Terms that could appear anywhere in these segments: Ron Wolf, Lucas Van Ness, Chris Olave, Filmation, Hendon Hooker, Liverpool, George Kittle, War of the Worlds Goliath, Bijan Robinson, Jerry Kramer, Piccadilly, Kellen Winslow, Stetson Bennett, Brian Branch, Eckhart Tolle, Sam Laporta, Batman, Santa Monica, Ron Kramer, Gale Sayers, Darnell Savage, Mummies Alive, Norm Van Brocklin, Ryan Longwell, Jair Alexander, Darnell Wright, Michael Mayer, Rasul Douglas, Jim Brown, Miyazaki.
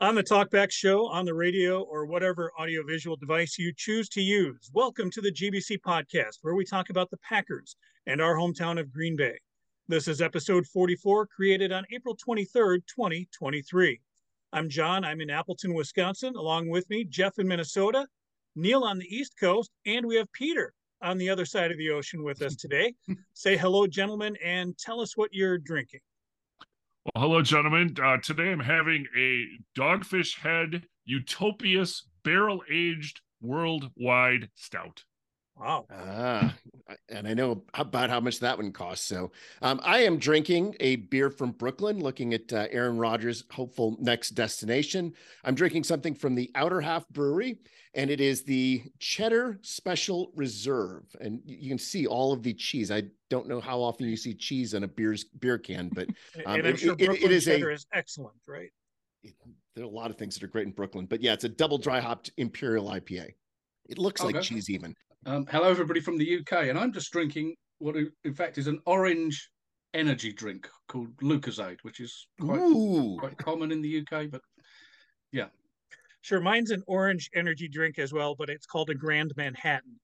on the Talkback Show, on the radio, or whatever audiovisual device you choose to use. Welcome to the GBC Podcast, where we talk about the Packers and our hometown of Green Bay. This is episode 44, created on April 23rd, 2023. I'm John. I'm in Appleton, Wisconsin. Along with me, Jeff in Minnesota, Neil on the East Coast, and we have Peter on the other side of the ocean with us today. Say hello, gentlemen, and tell us what you're drinking. Well, hello, gentlemen. Today I'm having a Dogfish Head Utopias Barrel-Aged Worldwide Stout. Wow. And I know about how much that one costs. So I am drinking a beer from Brooklyn, looking at Aaron Rodgers' hopeful next destination. I'm drinking something from the Outer Half Brewery, and it is the Cheddar Special Reserve. And you can see all of the cheese. I don't know how often you see cheese on a beer can, but and I'm sure Brooklyn cheddar is excellent, right? There are a lot of things that are great in Brooklyn, but yeah, it's a double dry hopped Imperial IPA. It looks like cheese even. Hello, everybody from the UK, and I'm just drinking what, in fact, is an orange energy drink called Lucozade, which is quite common in the UK, but yeah. Sure, mine's an orange energy drink as well, but it's called a Grand Manhattan.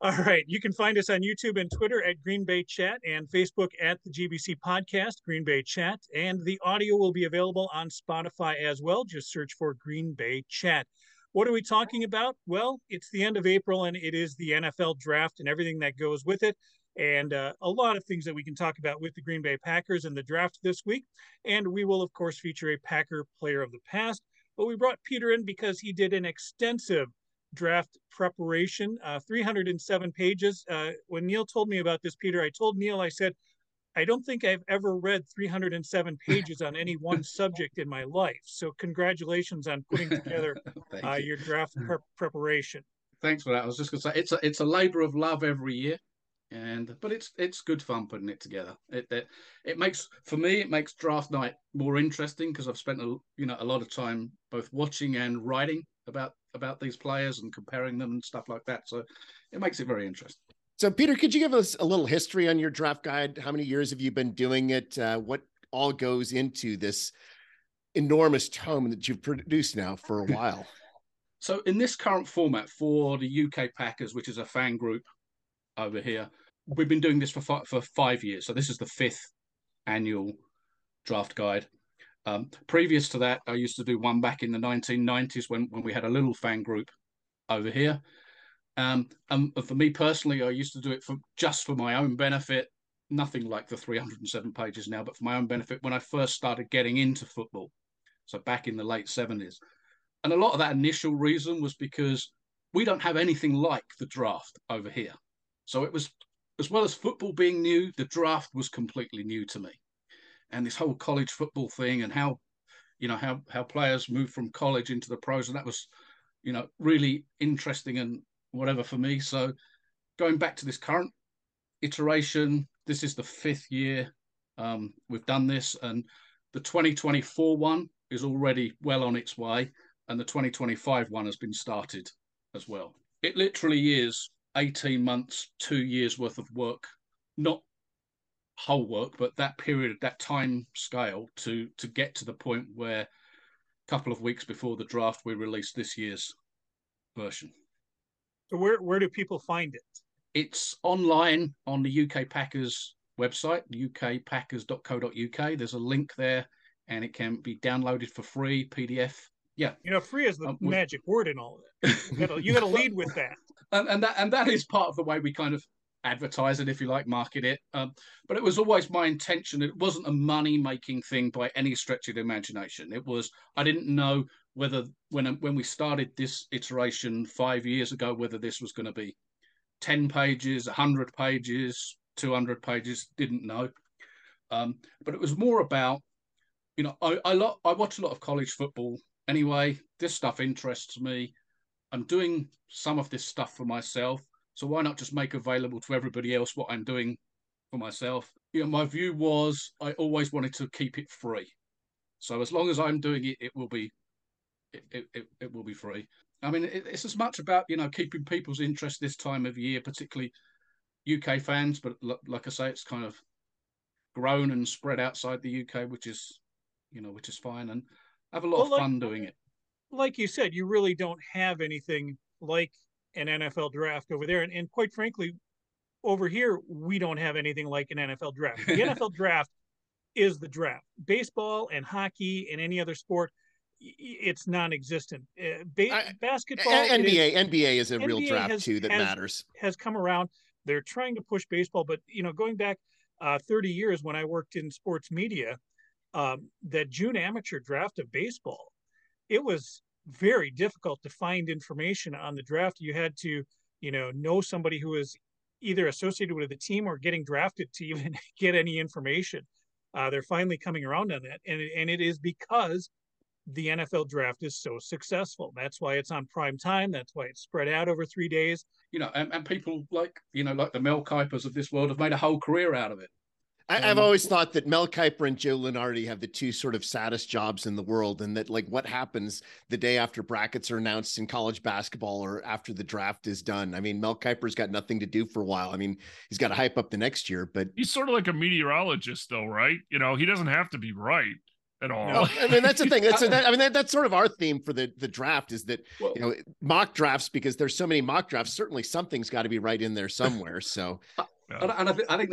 All right, you can find us on YouTube and Twitter at Green Bay Chat and Facebook at the GBC Podcast, Green Bay Chat, and the audio will be available on Spotify as well. Just search for Green Bay Chat. What are we talking about? Well, it's the end of April, and it is the NFL draft and everything that goes with it, and a lot of things that we can talk about with the Green Bay Packers and the draft this week. And we will, of course, feature a Packer player of the past. But we brought Peter in because he did an extensive draft preparation, 307 pages. When Neil told me about this, Peter, I told Neil, I said, I don't think I've ever read 307 pages on any one subject in my life. So congratulations on putting together your draft preparation. Thanks for that. I was just going to say it's a labor of love every year, but it's good fun putting it together. It makes, for me, it makes draft night more interesting because I've spent a lot of time both watching and writing about these players and comparing them and stuff like that. So it makes it very interesting. So, Peter, could you give us a little history on your draft guide? How many years have you been doing it? What all goes into this enormous tome that you've produced now for a while? So, in this current format for the UK Packers, which is a fan group over here, we've been doing this for 5 years. So, this is the 5th annual draft guide. Previous to that, I used to do one back in the 1990s when we had a little fan group over here. And for me personally, I used to do it for my own benefit, nothing like the 307 pages now, but for my own benefit when I first started getting into football. So back in the late 70s. And a lot of that initial reason was because we don't have anything like the draft over here. So it was, as well as football being new, the draft was completely new to me. And this whole college football thing and how players move from college into the pros. And that was, really interesting and whatever for me. So going back to this current iteration, this is the 5th year we've done this, and the 2024 one is already well on its way, and the 2025 one has been started as well. It literally is 18 months, 2 years worth of work, not whole work, but that period, that time scale to get to the point where a couple of weeks before the draft, we released this year's version. So where do people find it? It's online on the UK Packers website, ukpackers.co.uk. There's a link there, and it can be downloaded for free, PDF. Yeah. Free is the magic word in all of it. You got to lead with that. And that is part of the way we kind of advertise it, if you like, market it. But it was always my intention. It wasn't a money-making thing by any stretch of the imagination. It was, I didn't know whether when we started this iteration 5 years ago, whether this was going to be 10 pages, 100 pages, 200 pages, didn't know. But it was more about, I watch a lot of college football anyway. This stuff interests me. I'm doing some of this stuff for myself. So why not just make available to everybody else what I'm doing for myself? My view was I always wanted to keep it free. So as long as I'm doing it, it will be It will be free. I mean, it's as much about, keeping people's interest this time of year, particularly UK fans. But like I say, it's kind of grown and spread outside the UK, which is fine. And I have a lot of fun doing it. Like you said, you really don't have anything like an NFL draft over there. And quite frankly, over here, we don't have anything like an NFL draft. The NFL draft is the draft. Baseball and hockey and any other sport, it's non-existent. Basketball, NBA is a real draft too that matters. Has come around. They're trying to push baseball, but you know, going back 30 years when I worked in sports media, that June amateur draft of baseball, it was very difficult to find information on the draft. You had to, know somebody who was either associated with the team or getting drafted to even get any information. They're finally coming around on that, and it is because the NFL draft is so successful. That's why it's on prime time. That's why it's spread out over 3 days. And people like the Mel Kipers of this world have made a whole career out of it. I've always thought that Mel Kiper and Joe Lunardi have the two sort of saddest jobs in the world, and that like what happens the day after brackets are announced in college basketball or after the draft is done. I mean, Mel Kiper's got nothing to do for a while. I mean, he's got to hype up the next year, but he's sort of like a meteorologist though, right? He doesn't have to be right at all. No, I mean, that's the thing. That's sort of our theme for the draft is that, mock drafts, because there's so many mock drafts, certainly something's got to be right in there somewhere. So I think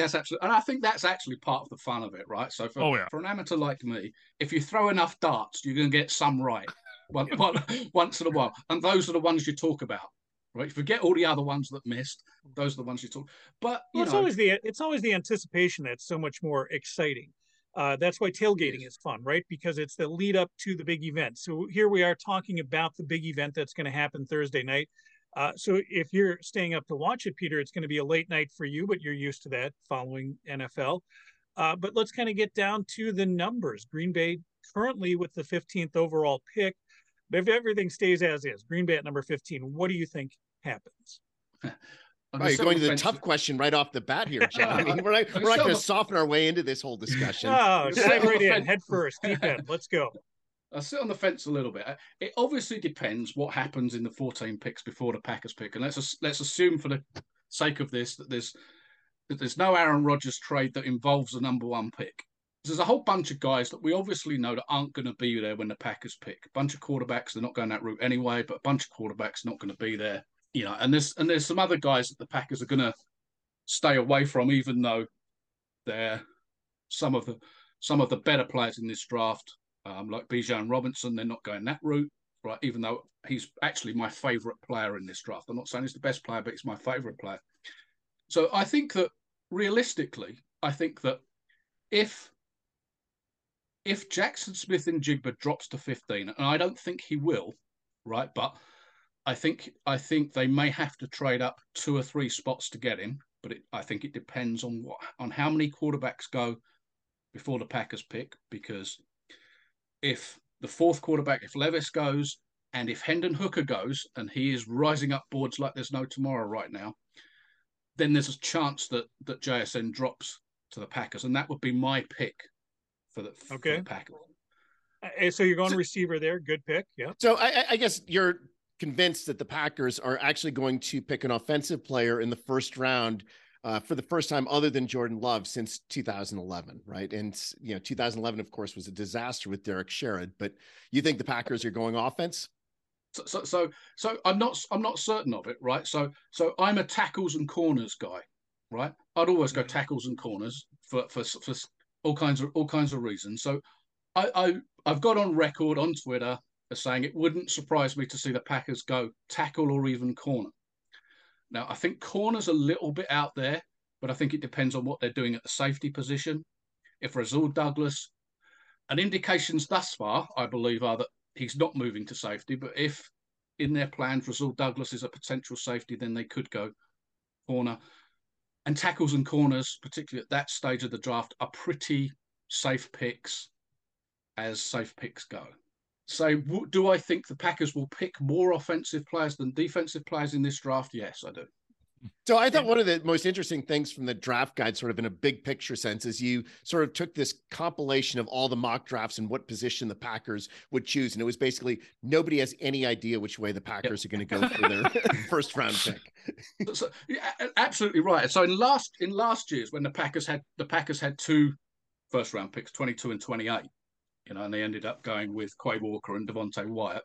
that's actually part of the fun of it, right? So for an amateur like me, if you throw enough darts, you're going to get some right once in a while. And those are the ones you talk about, right? Forget all the other ones that missed. Those are the ones you talk. But it's always the anticipation that's so much more exciting. That's why tailgating is fun, right? Because it's the lead up to the big event. So here we are talking about the big event that's going to happen Thursday night. So if you're staying up to watch it, Peter, it's going to be a late night for you, but you're used to that following NFL. But let's kind of get down to the numbers. Green Bay currently with the 15th overall pick. But if everything stays as is, Green Bay at number 15, what do you think happens? You're going to the tough question right off the bat here, John. I mean, we're not going to soften our way into this whole discussion. Dive right in, head first, deep end. Let's go. I sit on the fence a little bit. It obviously depends what happens in the 14 picks before the Packers pick, and let's assume for the sake of this that there's no Aaron Rodgers trade that involves the number one pick. There's a whole bunch of guys that we obviously know that aren't going to be there when the Packers pick. A bunch of quarterbacks, they're not going that route anyway, but a bunch of quarterbacks not going to be there, And there's some other guys that the Packers are going to stay away from, even though they're some of the better players in this draft. Like Bijan Robinson, they're not going that route, right? Even though he's actually my favourite player in this draft. I'm not saying he's the best player, but he's my favourite player. So I think that realistically, if Jaxon Smith-Njigba drops to 15, and I don't think he will, right? But I think they may have to trade up 2 or 3 spots to get him. But I think it depends on how many quarterbacks go before the Packers pick, because if the fourth quarterback, if Levis goes, and if Hendon Hooker goes, and he is rising up boards like there's no tomorrow right now, then there's a chance that JSN drops to the Packers, and that would be my pick for the Packers. So you're going receiver there. Good pick. Yeah. So I guess you're convinced that the Packers are actually going to pick an offensive player in the first round for the first time other than Jordan Love since 2011, right? And, 2011, of course, was a disaster with Derek Sherrod, but you think the Packers are going offense? So I'm not certain of it, right? So I'm a tackles and corners guy, right? I'd always go tackles and corners for all kinds of reasons. So I've got on record on Twitter as saying it wouldn't surprise me to see the Packers go tackle or even corner. Now, I think corner's a little bit out there, but I think it depends on what they're doing at the safety position. If Rasul Douglas, and indications thus far, I believe, are that he's not moving to safety, but if in their plans Rasul Douglas is a potential safety, then they could go corner. And tackles and corners, particularly at that stage of the draft, are pretty safe picks as safe picks go. So do I think the Packers will pick more offensive players than defensive players in this draft? Yes, I do. So I thought one of the most interesting things from the draft guide, sort of in a big picture sense, is you sort of took this compilation of all the mock drafts and what position the Packers would choose. And it was basically nobody has any idea which way the Packers are going to go for their first round pick. So, yeah, absolutely right. So in last year's, when the Packers had two first round picks, 22 and 28, you know, and they ended up going with Quay Walker and Devontae Wyatt.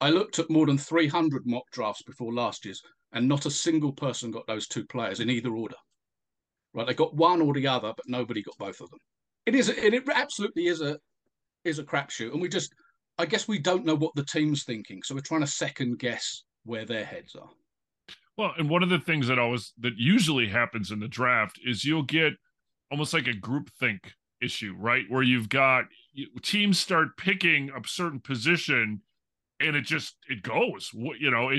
I looked at more than 300 mock drafts before last year's, and not a single person got those two players in either order. Right, they got one or the other, but nobody got both of them. It absolutely is a crapshoot, and I guess we don't know what the team's thinking, so we're trying to second guess where their heads are. Well, and one of the things that usually happens in the draft is you'll get almost like a groupthink issue, right? Where you've got teams start picking a certain position, and it goes. You know,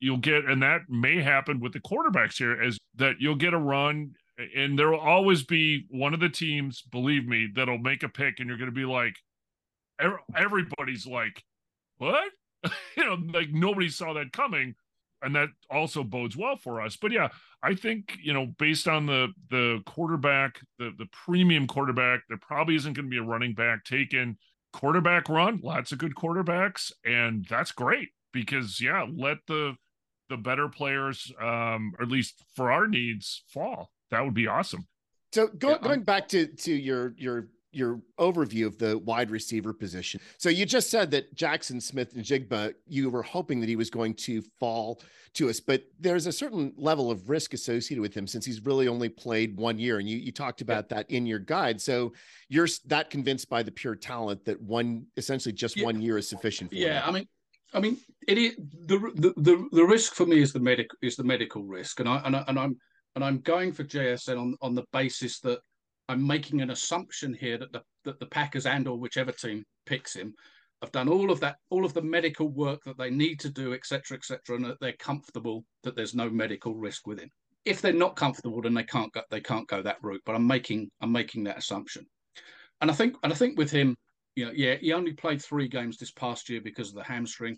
you'll get, and that may happen with the quarterbacks here, is that you'll get a run, and there will always be one of the teams, believe me, that'll make a pick, and you're going to be like, everybody's like, what? You know, like nobody saw that coming. And that also bodes well for us. But yeah, I think, you know, based on the quarterback, the premium quarterback, there probably isn't going to be a running back taken. Quarterback run, lots of good quarterbacks, and that's great because let the better players, or at least for our needs, fall. That would be awesome. So going back to your overview of the wide receiver position. So you just said that Jaxon Smith-Njigba, you were hoping that he was going to fall to us, but there's a certain level of risk associated with him since he's really only played 1 year. And you talked about that in your guide. So you're that convinced by the pure talent that one year is sufficient for him. I mean, it is the risk for me is the medical risk. And I'm going for JSN on the basis that I'm making an assumption here that the Packers and or whichever team picks him have done all of the medical work that they need to do, et cetera, and that they're comfortable that there's no medical risk with him. If they're not comfortable, then they can't go that route. But I'm making that assumption. And I think with him, you know, he only played 3 games this past year because of the hamstring.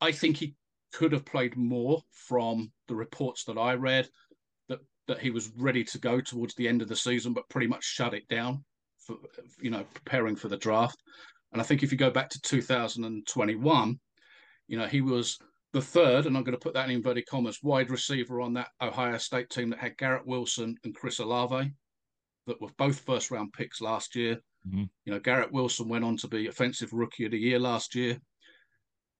I think he could have played more from the reports that I read. That he was ready to go towards the end of the season, but pretty much shut it down for, you know, preparing for the draft. And I think if you go back to 2021, you know, he was the third, and I'm going to put that in inverted commas, wide receiver on that Ohio State team that had Garrett Wilson and Chris Olave, that were both first round picks last year. Mm-hmm. You know, Garrett Wilson went on to be Offensive Rookie of the Year last year.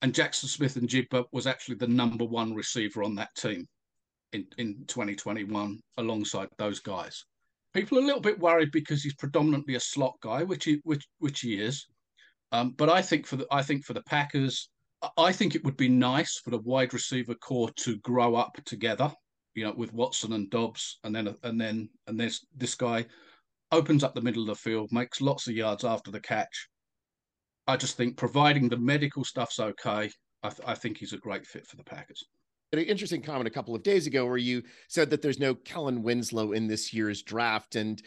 And Jaxon Smith-Njigba was actually the number 1 receiver on that team in 2021 alongside those guys. People are a little bit worried because he's predominantly a slot guy, which he is. But I think for the Packers, I think it would be nice for the wide receiver core to grow up together, you know, with Watson and Dobbs, and there's this guy opens up the middle of the field, makes lots of yards after the catch. I just think, providing the medical stuff's okay, I think he's a great fit for the Packers. An interesting comment a couple of days ago where you said that there's no Kellen Winslow in this year's draft, and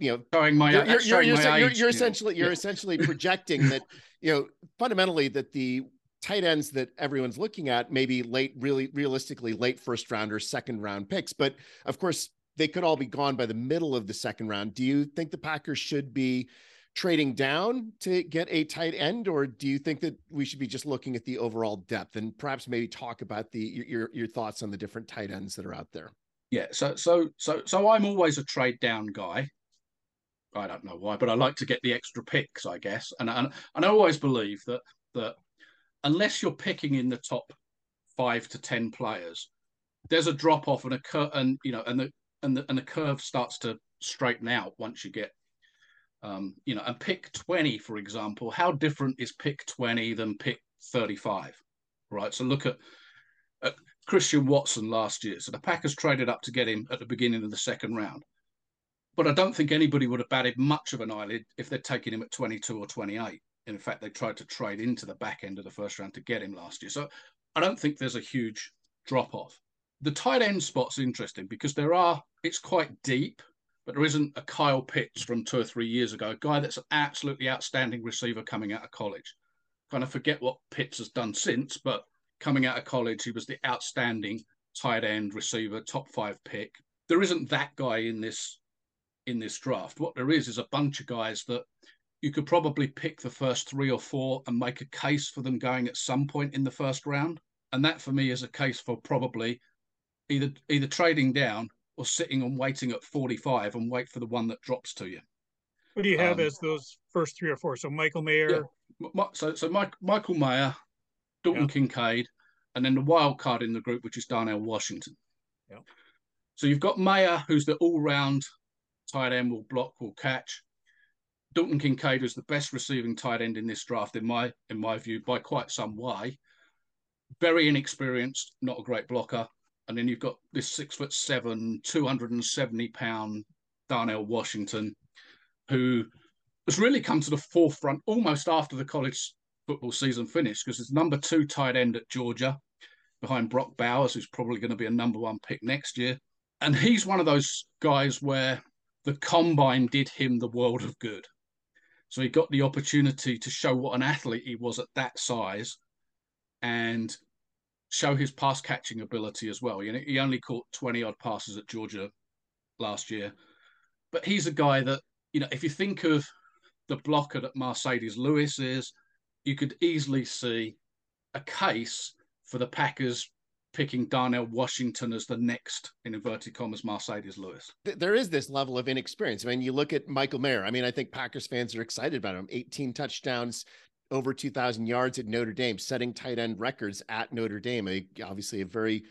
you're essentially projecting that, you know, fundamentally that the tight ends that everyone's looking at may be realistically late first round or second round picks, but of course they could all be gone by the middle of the second round. Do you think the Packers should be trading down to get a tight end, or do you think that we should be just looking at the overall depth and perhaps maybe talk about your thoughts on the different tight ends that are out there? Yeah. So I'm always a trade down guy. I don't know why, but I like to get the extra picks, I guess. And I always believe that unless you're picking in the top 5 to 10 players, there's a drop off and the curve starts to straighten out once you get, you know, and pick 20, for example. How different is pick 20 than pick 35, right? So look at Christian Watson last year. So the Packers traded up to get him at the beginning of the second round. But I don't think anybody would have batted much of an eyelid if they'd taken him at 22 or 28. In fact, they tried to trade into the back end of the first round to get him last year. So I don't think there's a huge drop-off. The tight end spot's interesting because it's quite deep, but there isn't a Kyle Pitts from 2 or 3 years ago, a guy that's an absolutely outstanding receiver coming out of college. Kind of forget what Pitts has done since, but coming out of college, he was the outstanding tight end receiver, top 5 pick. There isn't that guy in this draft. What there is a bunch of guys that you could probably pick the first 3 or 4 and make a case for them going at some point in the first round. And that for me is a case for probably either trading down or sitting and waiting at 45 and wait for the one that drops to you. Who do you have as those first three or four? So Michael Mayer. Yeah. So Michael Mayer, Dalton Kincaid, and then the wild card in the group, which is Darnell Washington. Yeah. So you've got Mayer, who's the all-round tight end, will block, will catch. Dalton Kincaid is the best receiving tight end in this draft, in my view, by quite some way. Very inexperienced, not a great blocker. And then you've got this 6'7", 270-pound Darnell Washington, who has really come to the forefront almost after the college football season finished, because it's number 2 tight end at Georgia behind Brock Bowers, who's probably going to be a number 1 pick next year. And he's one of those guys where the combine did him the world of good. So he got the opportunity to show what an athlete he was at that size and show his pass-catching ability as well. You know, he only caught 20-odd passes at Georgia last year. But he's a guy that, you know, if you think of the blocker that Mercedes Lewis is, you could easily see a case for the Packers picking Darnell Washington as the next, in inverted commas, Mercedes Lewis. There is this level of inexperience. I mean, you look at Michael Mayer. I mean, I think Packers fans are excited about him. 18 touchdowns, over 2,000 yards at Notre Dame, setting tight end records at Notre Dame, obviously a very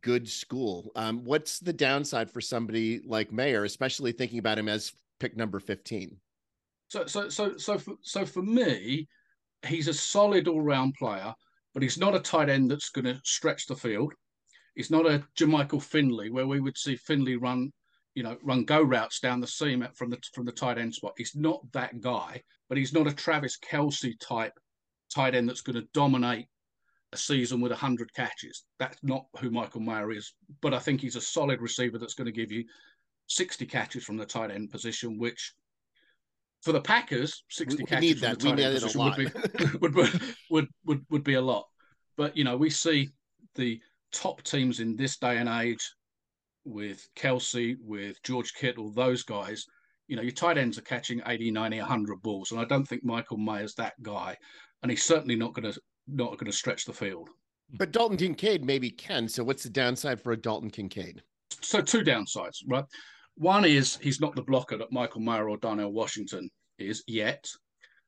good school. What's the downside for somebody like Mayer, especially thinking about him as pick number 15? So for me, he's a solid all-round player, but he's not a tight end that's going to stretch the field. He's not a Jermichael Finley, where we would see Finley run go routes down the seam from the tight end spot. He's not that guy, but he's not a Travis Kelce type tight end that's going to dominate a season with 100 catches. That's not who Michael Mayer is, but I think he's a solid receiver that's going to give you 60 catches from the tight end position, which for the Packers, 60 catches from the tight end position would be a lot. But, you know, we see the top teams in this day and age with Kelce, with George Kittle, those guys, you know, your tight ends are catching 80, 90, 100 balls. And I don't think Michael Mayer's that guy. And he's certainly not going to stretch the field. But Dalton Kincaid maybe can. So what's the downside for a Dalton Kincaid? So two downsides, right? One is he's not the blocker that Michael Mayer or Darnell Washington is yet.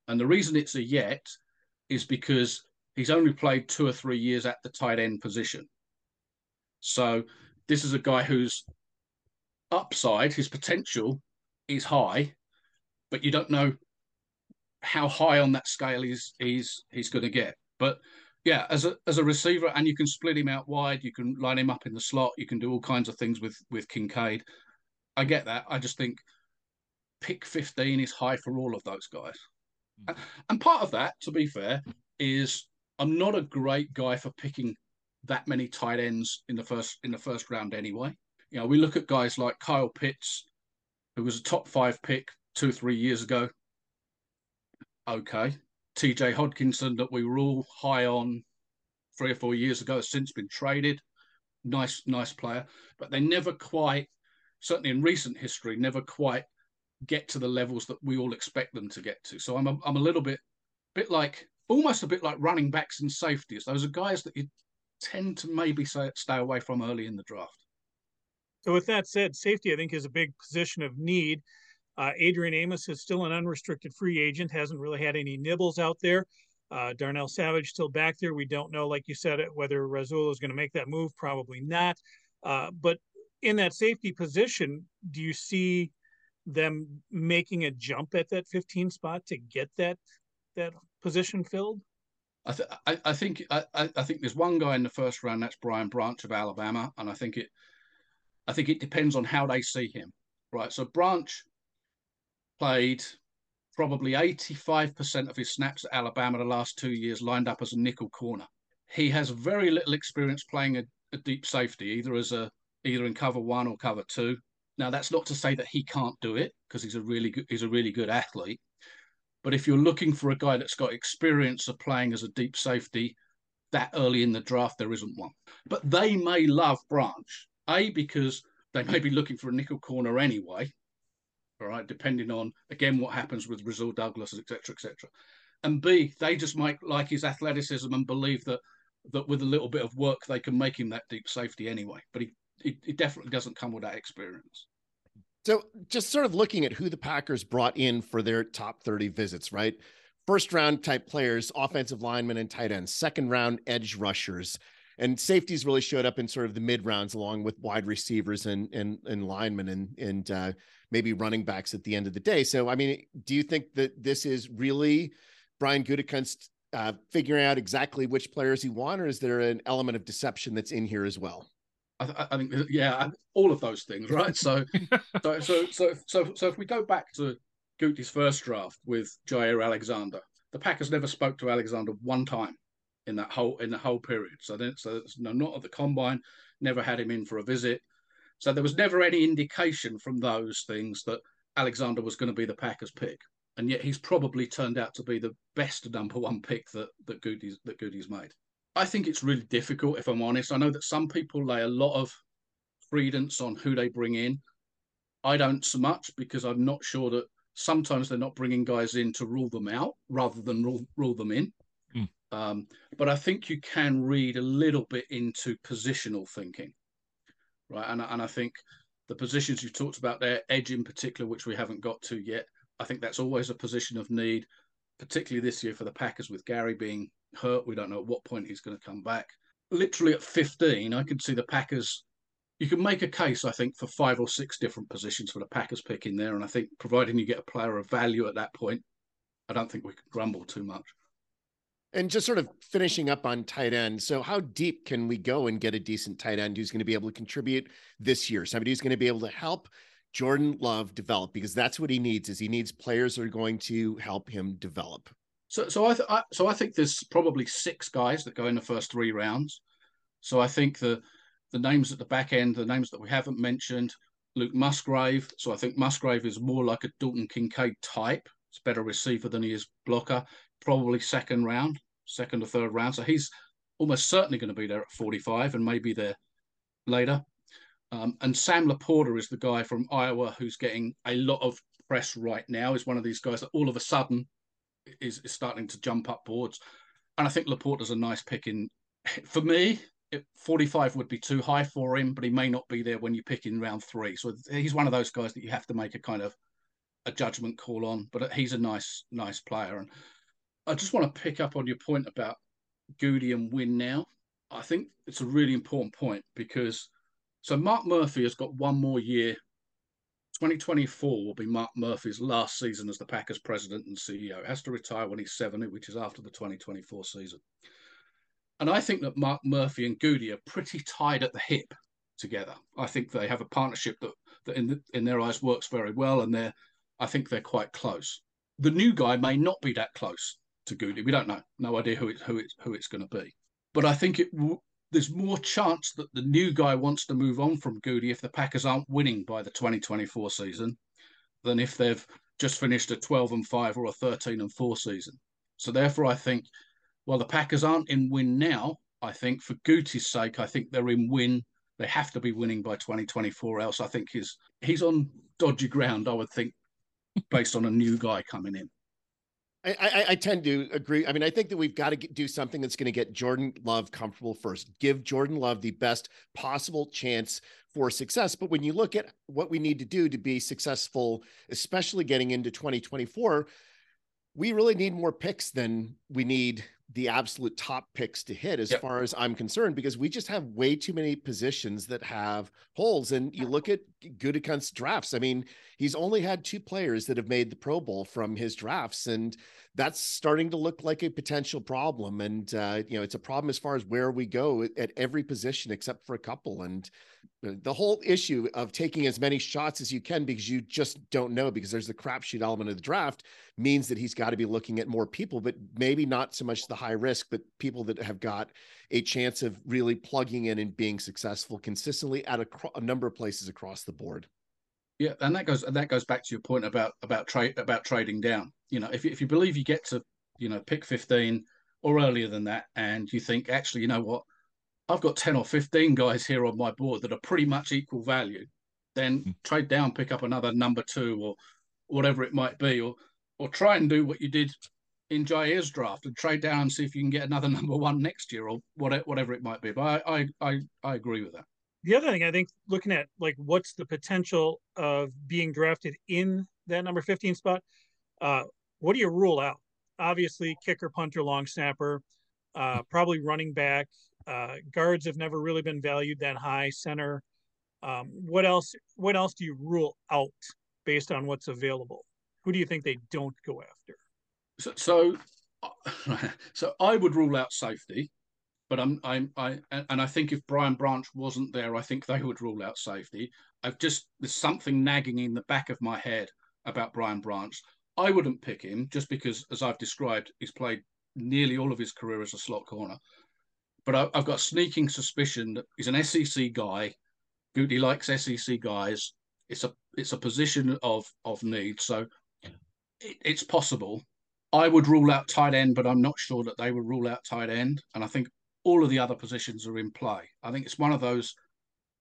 And the reason it's a yet is because he's only played 2 or 3 years at the tight end position. So this is a guy whose upside, his potential is high, but you don't know how high on that scale he's going to get. But yeah, as a receiver, and you can split him out wide, you can line him up in the slot, you can do all kinds of things with Kincaid. I get that. I just think pick 15 is high for all of those guys. And part of that, to be fair, is I'm not a great guy for picking that many tight ends in the first round anyway. You know, we look at guys like Kyle Pitts, who was a top 5 pick 2 or 3 years ago. Okay. TJ Hodgkinson, that we were all high on 3 or 4 years ago, has since been traded. Nice player. But they never quite, certainly in recent history, never quite get to the levels that we all expect them to get to. So I'm a little bit like, almost a bit like running backs and safeties. Those are guys that you tend to maybe stay away from early in the draft. So with that said, safety, I think, is a big position of need. Adrian Amos is still an unrestricted free agent, hasn't really had any nibbles out there. Darnell Savage still back there. We don't know, like you said, whether Rasul is going to make that move. Probably not. But in that safety position, do you see them making a jump at that 15 spot to get that position filled? I think there's one guy in the first round, that's Brian Branch of Alabama, and I think it depends on how they see him, right? So Branch played probably 85% of his snaps at Alabama the last 2 years lined up as a nickel corner. He has very little experience playing a deep safety, either in cover 1 or cover 2. Now that's not to say that he can't do it, because he's a really good athlete. But if you're looking for a guy that's got experience of playing as a deep safety that early in the draft, there isn't one. But they may love Branch, A, because they may be looking for a nickel corner anyway, all right, depending on, again, what happens with Rasul Douglas, et cetera, and B, they just might like his athleticism and believe that with a little bit of work, they can make him that deep safety anyway. But he definitely doesn't come with that experience. So just sort of looking at who the Packers brought in for their top 30 visits, right? First round type players, offensive linemen and tight ends, second round edge rushers, and safeties really showed up in sort of the mid rounds along with wide receivers and linemen and maybe running backs at the end of the day. So, I mean, do you think that this is really Brian Gutekunst figuring out exactly which players he wants, or is there an element of deception that's in here as well? I think, yeah, all of those things, right? So if we go back to Gute's first draft with Jair Alexander, the Packers never spoke to Alexander one time in that whole period. So not at the combine, never had him in for a visit. So there was never any indication from those things that Alexander was going to be the Packers pick, and yet he's probably turned out to be the best number one pick that Gute's made. I think it's really difficult, if I'm honest. I know that some people lay a lot of credence on who they bring in. I don't so much, because I'm not sure that sometimes they're not bringing guys in to rule them out rather than rule them in. Mm. But I think you can read a little bit into positional thinking, right? And I think the positions you've talked about there, edge in particular, which we haven't got to yet, I think that's always a position of need, particularly this year for the Packers with Gary being hurt. We don't know at what point he's going to come back. Literally at 15, I can see the Packers. You can make a case, I think, for 5 or 6 different positions for the Packers pick in there. And I think providing you get a player of value at that point, I don't think we can grumble too much. And just sort of finishing up on tight end. So how deep can we go and get a decent tight end who's going to be able to contribute this year? Somebody who's going to be able to help Jordan Love develop, because that's what he needs, is he needs players that are going to help him develop. So I think there's probably 6 guys that go in the first 3 rounds. So I think the names at the back end, the names that we haven't mentioned, Luke Musgrave. So I think Musgrave is more like a Dalton Kincaid type. It's better receiver than he is blocker. Probably second or third round. So he's almost certainly going to be there at 45 and maybe there later. And Sam LaPorta is the guy from Iowa who's getting a lot of press right now. Is one of these guys that all of a sudden is starting to jump up boards. And I think LaPorta's a nice pick in. For me, 45 would be too high for him, but he may not be there when you pick in round 3. So he's one of those guys that you have to make a kind of a judgment call on, but he's a nice player. And I just want to pick up on your point about Goody and Wynn now. I think it's a really important point because so Mark Murphy has got one more year. 2024 will be Mark Murphy's last season as the Packers president and CEO. He has to retire when he's 70, which is after the 2024 season. And I think that Mark Murphy and Goody are pretty tied at the hip together. I think they have a partnership that in their eyes works very well, and I think they're quite close. The new guy may not be that close to Goody. We don't know. No idea who it's going to be. But I think there's more chance that the new guy wants to move on from Goody if the Packers aren't winning by the 2024 season than if they've just finished a 12-5 or a 13-4 season. So therefore, I think, while the Packers aren't in win now, I think for Goody's sake, I think they're in win. They have to be winning by 2024. Else, I think he's on dodgy ground, I would think, based on a new guy coming in. I tend to agree. I mean, I think that we've got to do something that's going to get Jordan Love comfortable first. Give Jordan Love the best possible chance for success. But when you look at what we need to do to be successful, especially getting into 2024, we really need more picks than we need the absolute top picks to hit, as far as I'm concerned, because we just have way too many positions that have holes. And you look at Gutekunst's drafts. I mean, he's only had 2 players that have made the Pro Bowl from his drafts, and that's starting to look like a potential problem. And, it's a problem as far as where we go at every position, except for a couple. And the whole issue of taking as many shots as you can, because you just don't know, because there's the crapshoot element of the draft, means that he's got to be looking at more people, but maybe not so much the high risk, but people that have got a chance of really plugging in and being successful consistently at a number of places across the board. Yeah, and that goes back to your point about trading down. You know, if you believe you get to, pick 15 or earlier than that, and you think, actually, you know what, I've got 10 or 15 guys here on my board that are pretty much equal value, then trade down, pick up another number 2 or whatever it might be, or try and do what you did in Jair's draft and trade down and see if you can get another number 1 next year or whatever it might be. But I agree with that. The other thing I think, looking at like what's the potential of being drafted in that number 15 spot, what do you rule out? Obviously, kicker, punter, long snapper, probably running back. Guards have never really been valued that high. Center. What else do you rule out based on what's available? Who do you think they don't go after? So I would rule out safety, but I think if Brian Branch wasn't there, I think they would rule out safety. There's something nagging in the back of my head about Brian Branch. I wouldn't pick him just because, as I've described, he's played nearly all of his career as a slot corner. But I've got a sneaking suspicion that he's an SEC guy. Guti likes SEC guys. It's a position of need, so it's possible. I would rule out tight end, but I'm not sure that they would rule out tight end. And I think all of the other positions are in play. I think it's one of those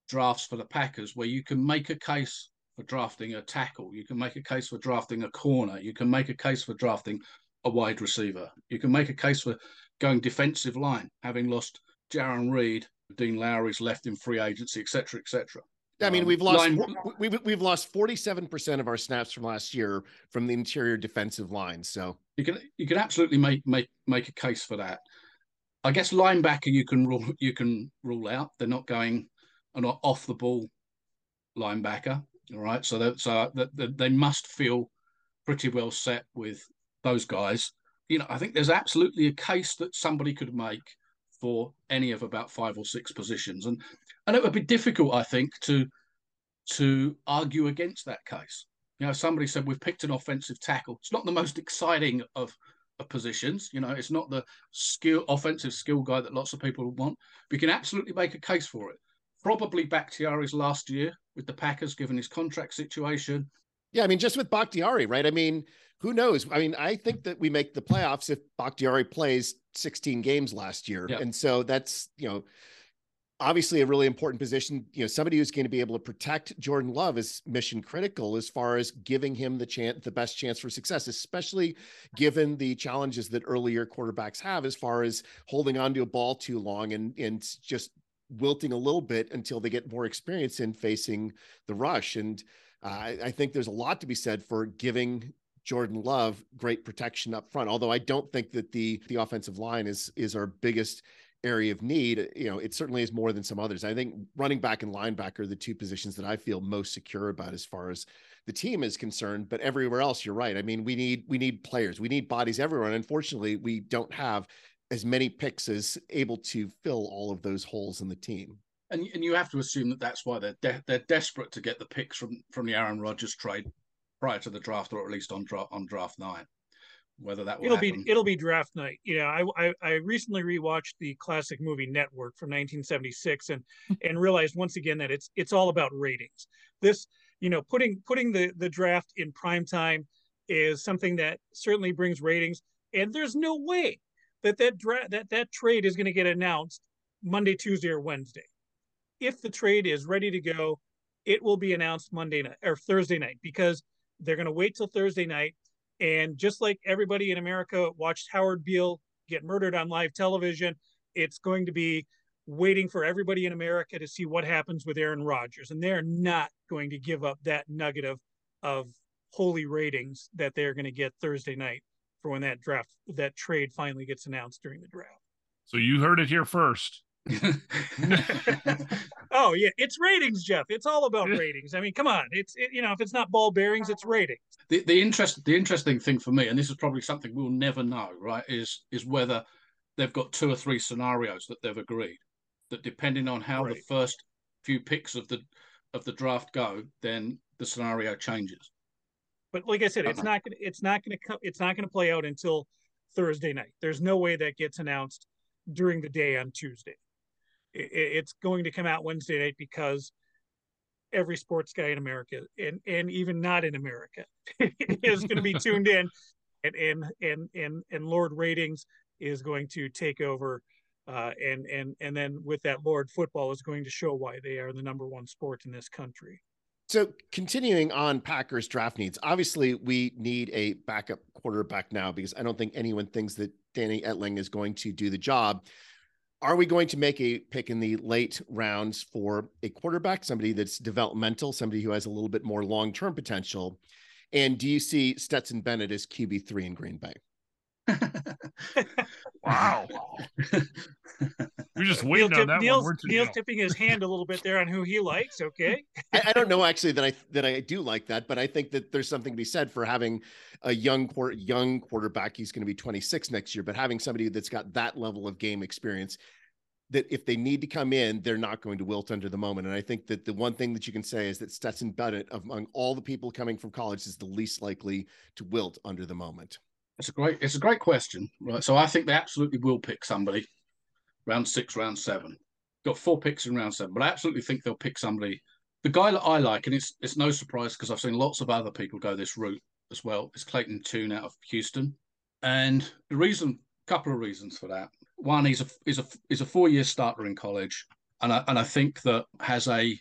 drafts for the Packers where you can make a case for drafting a tackle. You can make a case for drafting a corner. You can make a case for drafting a wide receiver. You can make a case for going defensive line, having lost Jaron Reed, Dean Lowry's left in free agency, et cetera, et cetera. I mean, we've lost 47% of our snaps from last year from the interior defensive line. So you can absolutely make a case for that. I guess linebacker you can rule out. They're not going an off the ball linebacker, all right? So they must feel pretty well set with those guys. You know, I think there's absolutely a case that somebody could make for any of about 5 or 6 positions. And it would be difficult, I think, to argue against that case. You know, somebody said, we've picked an offensive tackle. It's not the most exciting of positions. You know, it's not the offensive skill guy that lots of people would want. But you can absolutely make a case for it. Probably Bakhtiari's last year with the Packers, given his contract situation. Yeah, I mean, just with Bakhtiari, right? I mean, who knows? I mean, I think that we make the playoffs if Bakhtiari plays 16 games last year. Yep. And so that's, you know, obviously a really important position. You know, somebody who's going to be able to protect Jordan Love is mission critical as far as giving him the best chance for success, especially given the challenges that earlier quarterbacks have as far as holding onto a ball too long and just wilting a little bit until they get more experience in facing the rush. And I think there's a lot to be said for giving Jordan Love great protection up front, although I don't think that the offensive line is our biggest area of need. You know, it certainly is more than some others. I think running back and linebacker are the two positions that I feel most secure about as far as the team is concerned, but everywhere else, you're right. I mean, we need players, we need bodies everywhere. And unfortunately, we don't have as many picks as able to fill all of those holes in the team. And you have to assume that that's why they're desperate to get the picks from the Aaron Rodgers trade prior to the draft, or at least on draft night. Whether that will it'll be draft night. You know, I recently rewatched the classic movie Network from 1976 and realized once again that it's all about ratings. This, you know, putting the draft in prime time is something that certainly brings ratings. And there's no way that trade is going to get announced Monday, Tuesday, or Wednesday. If the trade is ready to go, it will be announced Monday night or Thursday night, because they're going to wait till Thursday night. And just like everybody in America watched Howard Beale get murdered on live television, it's going to be waiting for everybody in America to see what happens with Aaron Rodgers. And they're not going to give up that nugget of holy ratings that they're going to get Thursday night for when that trade finally gets announced during the draft. So you heard it here first. Oh yeah, it's ratings, Jeff. It's all about ratings. I mean, come on. It's you know, if it's not ball bearings, it's ratings. The interesting thing for me, and this is probably something we'll never know, right, is whether they've got 2 or 3 scenarios that they've agreed that, depending on how the first few picks of the draft go, then the scenario changes. But like I said, it's not going to play out until Thursday night. There's no way that gets announced during the day on Tuesday. It's going to come out Wednesday night, because every sports guy in America and even not in America is going to be tuned in, and Lord ratings is going to take over, and then with that, Lord football is going to show why they are the number one sport in this country. So continuing on Packers draft needs, obviously we need a backup quarterback now, because I don't think anyone thinks that Danny Etling is going to do the job. Are we going to make a pick in the late rounds for a quarterback, somebody that's developmental, somebody who has a little bit more long-term potential? And do you see Stetson Bennett as QB3 in Green Bay? Wow. We're just waiting on that one. Neil's tipping his hand a little bit there on who he likes, okay? I don't know, actually, that I do like that, but I think that there's something to be said for having a young quarterback. He's going to be 26 next year, but having somebody that's got that level of game experience that if they need to come in, they're not going to wilt under the moment. And I think that the one thing that you can say is that Stetson Bennett, among all the people coming from college, is the least likely to wilt under the moment. It's a great question, right? So I think they absolutely will pick somebody round 6, round 7. Got 4 picks in round 7, but I absolutely think they'll pick somebody. The guy that I like, and it's no surprise because I've seen lots of other people go this route as well, is Clayton Tune out of Houston. And the reason, a couple of reasons for that. One, he's a 4-year starter in college, and I think that has a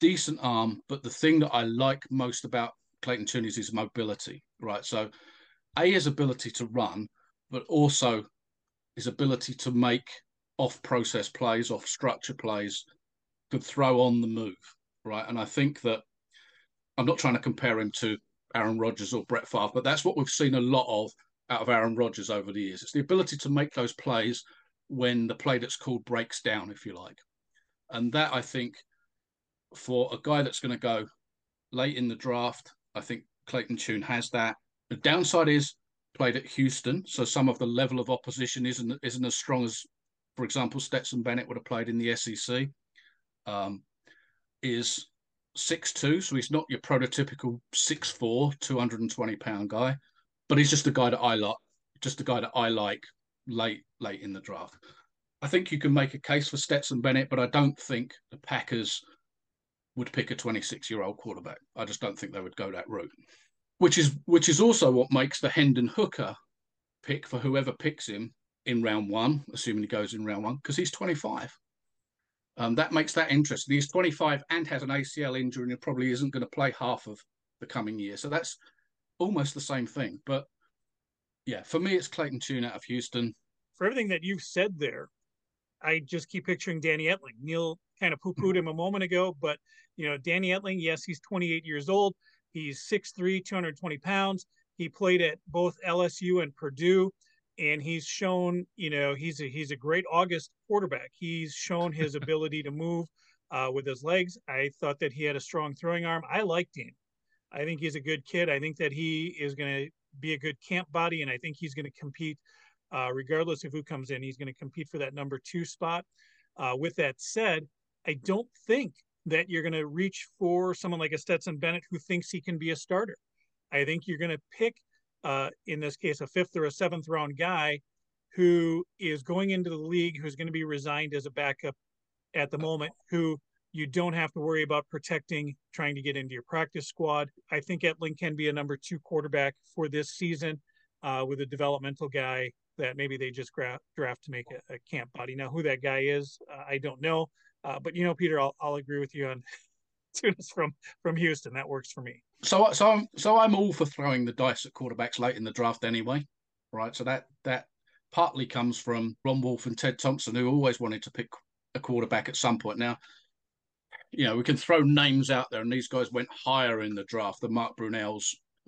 decent arm. But the thing that I like most about Clayton Tune is his mobility, right? So A, his ability to run, but also his ability to make off-process plays, off-structure plays, could throw on the move, right? And I think that I'm not trying to compare him to Aaron Rodgers or Brett Favre, but that's what we've seen a lot of out of Aaron Rodgers over the years. It's the ability to make those plays when the play that's called breaks down, if you like. And that, I think, for a guy that's going to go late in the draft, I think Clayton Tune has that. The downside is played at Houston, so some of the level of opposition isn't as strong as, for example, Stetson Bennett would have played in the SEC. Is 6'2", so he's not your prototypical 6'4", 220-pound guy, but he's just the guy that I like. Just a guy that I like late in the draft. I think you can make a case for Stetson Bennett, but I don't think the Packers would pick a 26-year-old quarterback. I just don't think they would go that route. Which is also what makes the Hendon Hooker pick for whoever picks him in round 1, assuming he goes in round 1, because he's 25. That makes that interesting. He's 25 and has an ACL injury and probably isn't going to play half of the coming year. So that's almost the same thing. But, yeah, for me, it's Clayton Tune out of Houston. For everything that you've said there, I just keep picturing Danny Etling. Neil kind of poo-pooed him a moment ago, but, you know, Danny Etling, yes, he's 28 years old. He's 6'3", 220 pounds. He played at both LSU and Purdue, and he's shown, you know, he's a great August quarterback. He's shown his ability to move with his legs. I thought that he had a strong throwing arm. I liked him. I think he's a good kid. I think that he is going to be a good camp body, and I think he's going to compete regardless of who comes in. He's going to compete for that number 2 spot. With that said, I don't think that you're going to reach for someone like a Stetson Bennett who thinks he can be a starter. I think you're going to pick, in this case, a 5th or a 7th round guy who is going into the league, who's going to be resigned as a backup at the moment, who you don't have to worry about protecting, trying to get into your practice squad. I think Etling can be a number 2 quarterback for this season with a developmental guy that maybe they just draft to make a camp body. Now, who that guy is, I don't know. But, you know, Peter, I'll agree with you on Tunis from Houston. That works for me. So I'm all for throwing the dice at quarterbacks late in the draft anyway, right? So that partly comes from Ron Wolf and Ted Thompson, who always wanted to pick a quarterback at some point. Now, you know, we can throw names out there, and these guys went higher in the draft than Mark Brunells.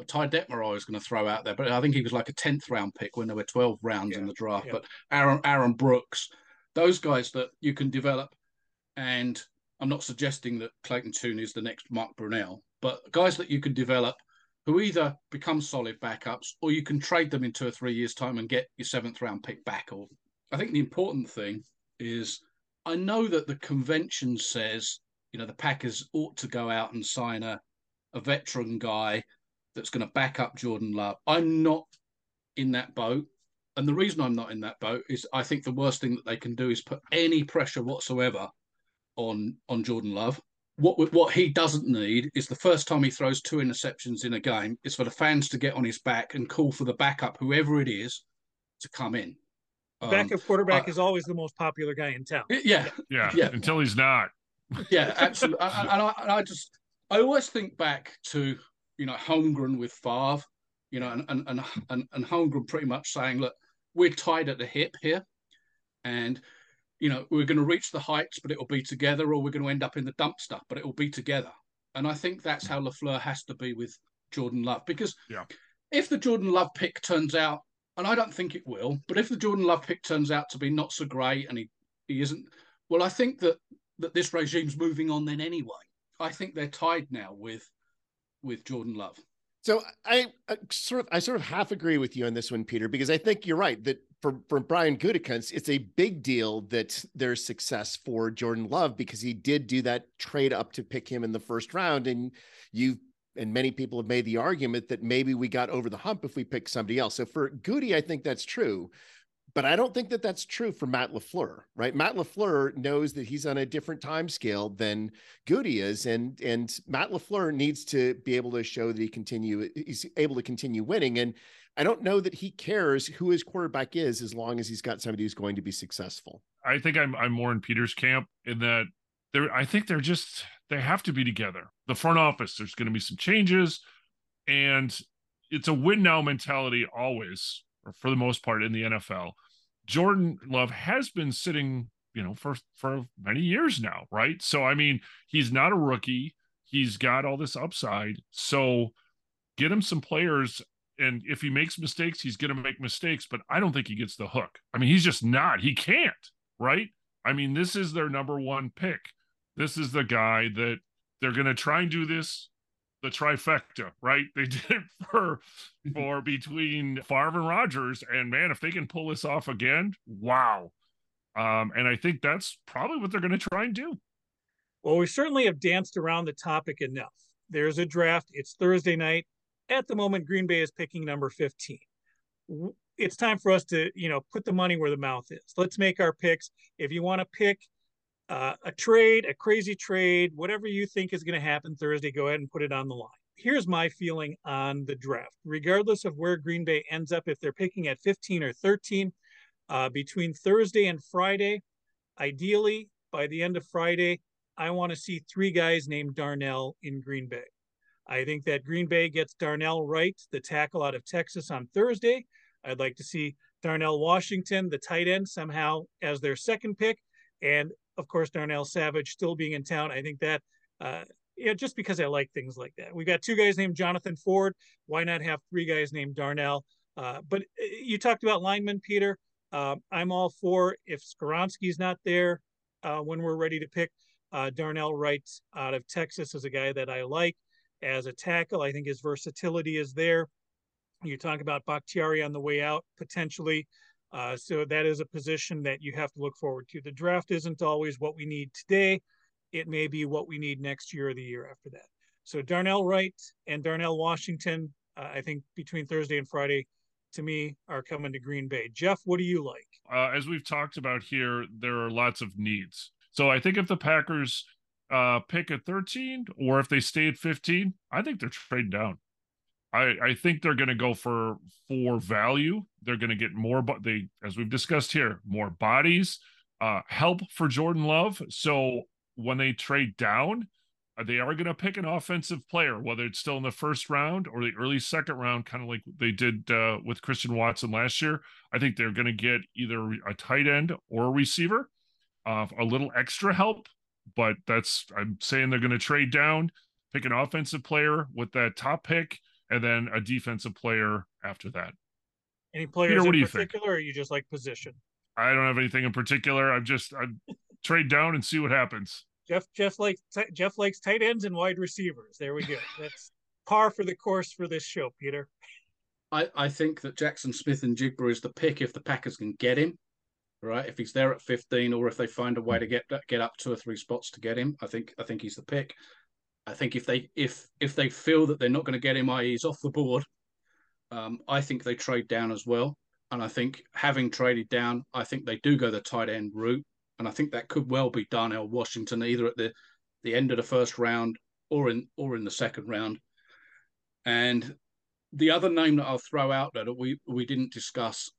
Ty Detmer I was going to throw out there, but I think he was like a 10th round pick when there were 12 rounds in the draft. Yeah. But Aaron Brooks, those guys that you can develop. And I'm not suggesting that Clayton Tune is the next Mark Brunell, but guys that you can develop who either become solid backups or you can trade them in 2 or 3 years' time and get your 7th round pick back. Or I think the important thing is I know that the convention says, you know, the Packers ought to go out and sign a veteran guy that's going to back up Jordan Love. I'm not in that boat. And the reason I'm not in that boat is I think the worst thing that they can do is put any pressure whatsoever on Jordan Love. What he doesn't need is the first time he throws 2 interceptions in a game is for the fans to get on his back and call for the backup, whoever it is, to come in. Backup quarterback is always the most popular guy in town. Yeah. Until he's not. Yeah, absolutely. I always think back to, you know, Holmgren with Favre, you know, and Holmgren pretty much saying, look, we're tied at the hip here, and you know, we're going to reach the heights, but it'll be together, or we're going to end up in the dumpster, but it'll be together. And I think that's how LaFleur has to be with Jordan Love, because if the Jordan Love pick turns out, and I don't think it will, but if the Jordan Love pick turns out to be not so great and he isn't, well, I think that this regime's moving on then anyway. I think they're tied now with Jordan Love. So I sort of half agree with you on this one, Peter, because I think you're right that for Brian Gutekunst, it's a big deal that there's success for Jordan Love, because he did do that trade up to pick him in the first round. And many people have made the argument that maybe we got over the hump if we picked somebody else. So for Goody, I think that's true. But I don't think that that's true for Matt LaFleur, right? Matt LaFleur knows that he's on a different time scale than Goody is, and Matt LaFleur needs to be able to show that he's able to continue winning. And I don't know that he cares who his quarterback is, as long as he's got somebody who's going to be successful. I think I'm more in Peter's camp in that they have to be together. The front office, there's going to be some changes, and it's a win now mentality always, or for the most part, in the NFL. Jordan Love has been sitting, for many years now, right? So, I mean, he's not a rookie. He's got all this upside. So get him some players, and if he makes mistakes, he's going to make mistakes, but I don't think he gets the hook. I mean, he's just not. He can't, right? I mean, this is their number one pick. This is the guy that they're going to try and do this. The trifecta, right? They did it for between Favre and Rodgers, and man, if they can pull this off again, wow. And I think that's probably what they're going to try and do. Well, we certainly have danced around the topic enough. There's a draft. It's Thursday night. At the moment, Green Bay is picking number 15. It's time for us to, put the money where the mouth is. Let's make our picks. If you want to pick a trade, a crazy trade, whatever you think is going to happen Thursday, go ahead and put it on the line. Here's my feeling on the draft. Regardless of where Green Bay ends up, if they're picking at 15 or 13, between Thursday and Friday, ideally by the end of Friday, I want to see three guys named Darnell in Green Bay. I think that Green Bay gets Darnell Wright, the tackle out of Texas, on Thursday. I'd like to see Darnell Washington, the tight end, somehow as their second pick. And of course, Darnell Savage still being in town. I think that, just because I like things like that. We've got two guys named Jonathan Ford. Why not have three guys named Darnell? But you talked about linemen, Peter. I'm all for, if Skoronski's not there when we're ready to pick, Darnell Wright out of Texas is a guy that I like as a tackle. I think his versatility is there. You talk about Bakhtiari on the way out, potentially. So that is a position that you have to look forward to. The draft isn't always what we need today. It may be what we need next year or the year after that. So Darnell Wright and Darnell Washington, I think between Thursday and Friday, to me, are coming to Green Bay. Jeff, what do you like? As we've talked about here, there are lots of needs. So I think if the Packers pick at 13, or if they stay at 15, I think they're trading down. I think they're going to go for value. They're going to get more, but they, as we've discussed here, more bodies, help for Jordan Love. So when they trade down, they are going to pick an offensive player, whether it's still in the first round or the early second round, kind of like they did with Christian Watson last year. I think they're going to get either a tight end or a receiver, a little extra help, but I'm saying they're going to trade down, pick an offensive player with that top pick, and then a defensive player after that. Any players, Peter, in particular, or you just like position? I don't have anything in particular. I trade down and see what happens. Jeff likes tight ends and wide receivers. There we go. That's par for the course for this show, Peter. I think that Jaxon Smith-Njigba is the pick if the Packers can get him, right? If he's there at 15, or if they find a way to get up 2 or 3 spots to get him, I think he's the pick. I think if they feel that they're not going to get him, i.e. he's off the board, I think they trade down as well. And I think, having traded down, I think they do go the tight end route. And I think that could well be Darnell Washington, either at the end of the first round or in the second round. And the other name that I'll throw out there that we didn't discuss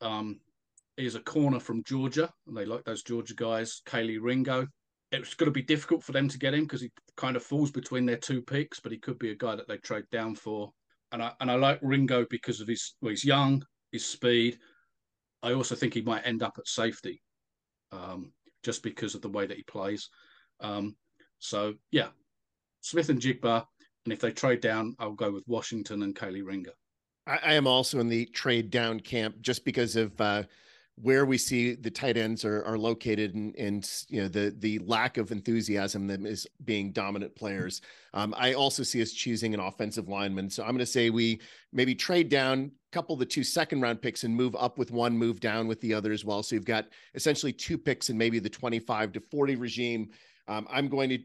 is a corner from Georgia. And they like those Georgia guys, Kelee Ringo. It's going to be difficult for them to get him because he kind of falls between their 2 picks, but he could be a guy that they trade down for. And I like Ringo because of he's young, his speed. I also think he might end up at safety. just because of the way that he plays. So, yeah, Smith-Njigba. And if they trade down, I'll go with Washington and Kelee Ringo. I am also in the trade down camp just because of where we see the tight ends are located and you know, the lack of enthusiasm that is being dominant players. I also see us choosing an offensive lineman. So I'm going to say we maybe trade down, couple the 2 second round picks and move up with one, move down with the other as well. So you've got essentially two picks in maybe the 25 to 40 regime. I'm going to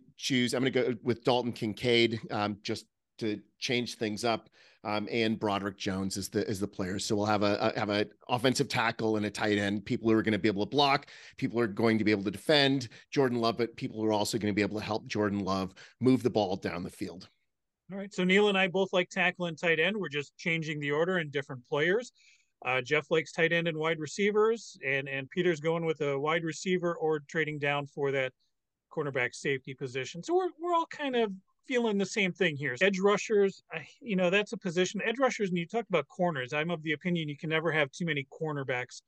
go with Dalton Kincaid just to change things up. And Broderick Jones is the player. So we'll have a offensive tackle and a tight end, people who are going to be able to block, people who are going to be able to defend Jordan Love, but people who are also going to be able to help Jordan Love move the ball down the field. All right. So Neil and I both like tackle and tight end. We're just changing the order and different players. Jeff likes tight end and wide receivers, and Peter's going with a wide receiver or trading down for that cornerback safety position. So we're all kind of feeling the same thing here. Edge rushers, you know, that's a position. Edge rushers, and you talked about corners. I'm of the opinion you can never have too many cornerbacks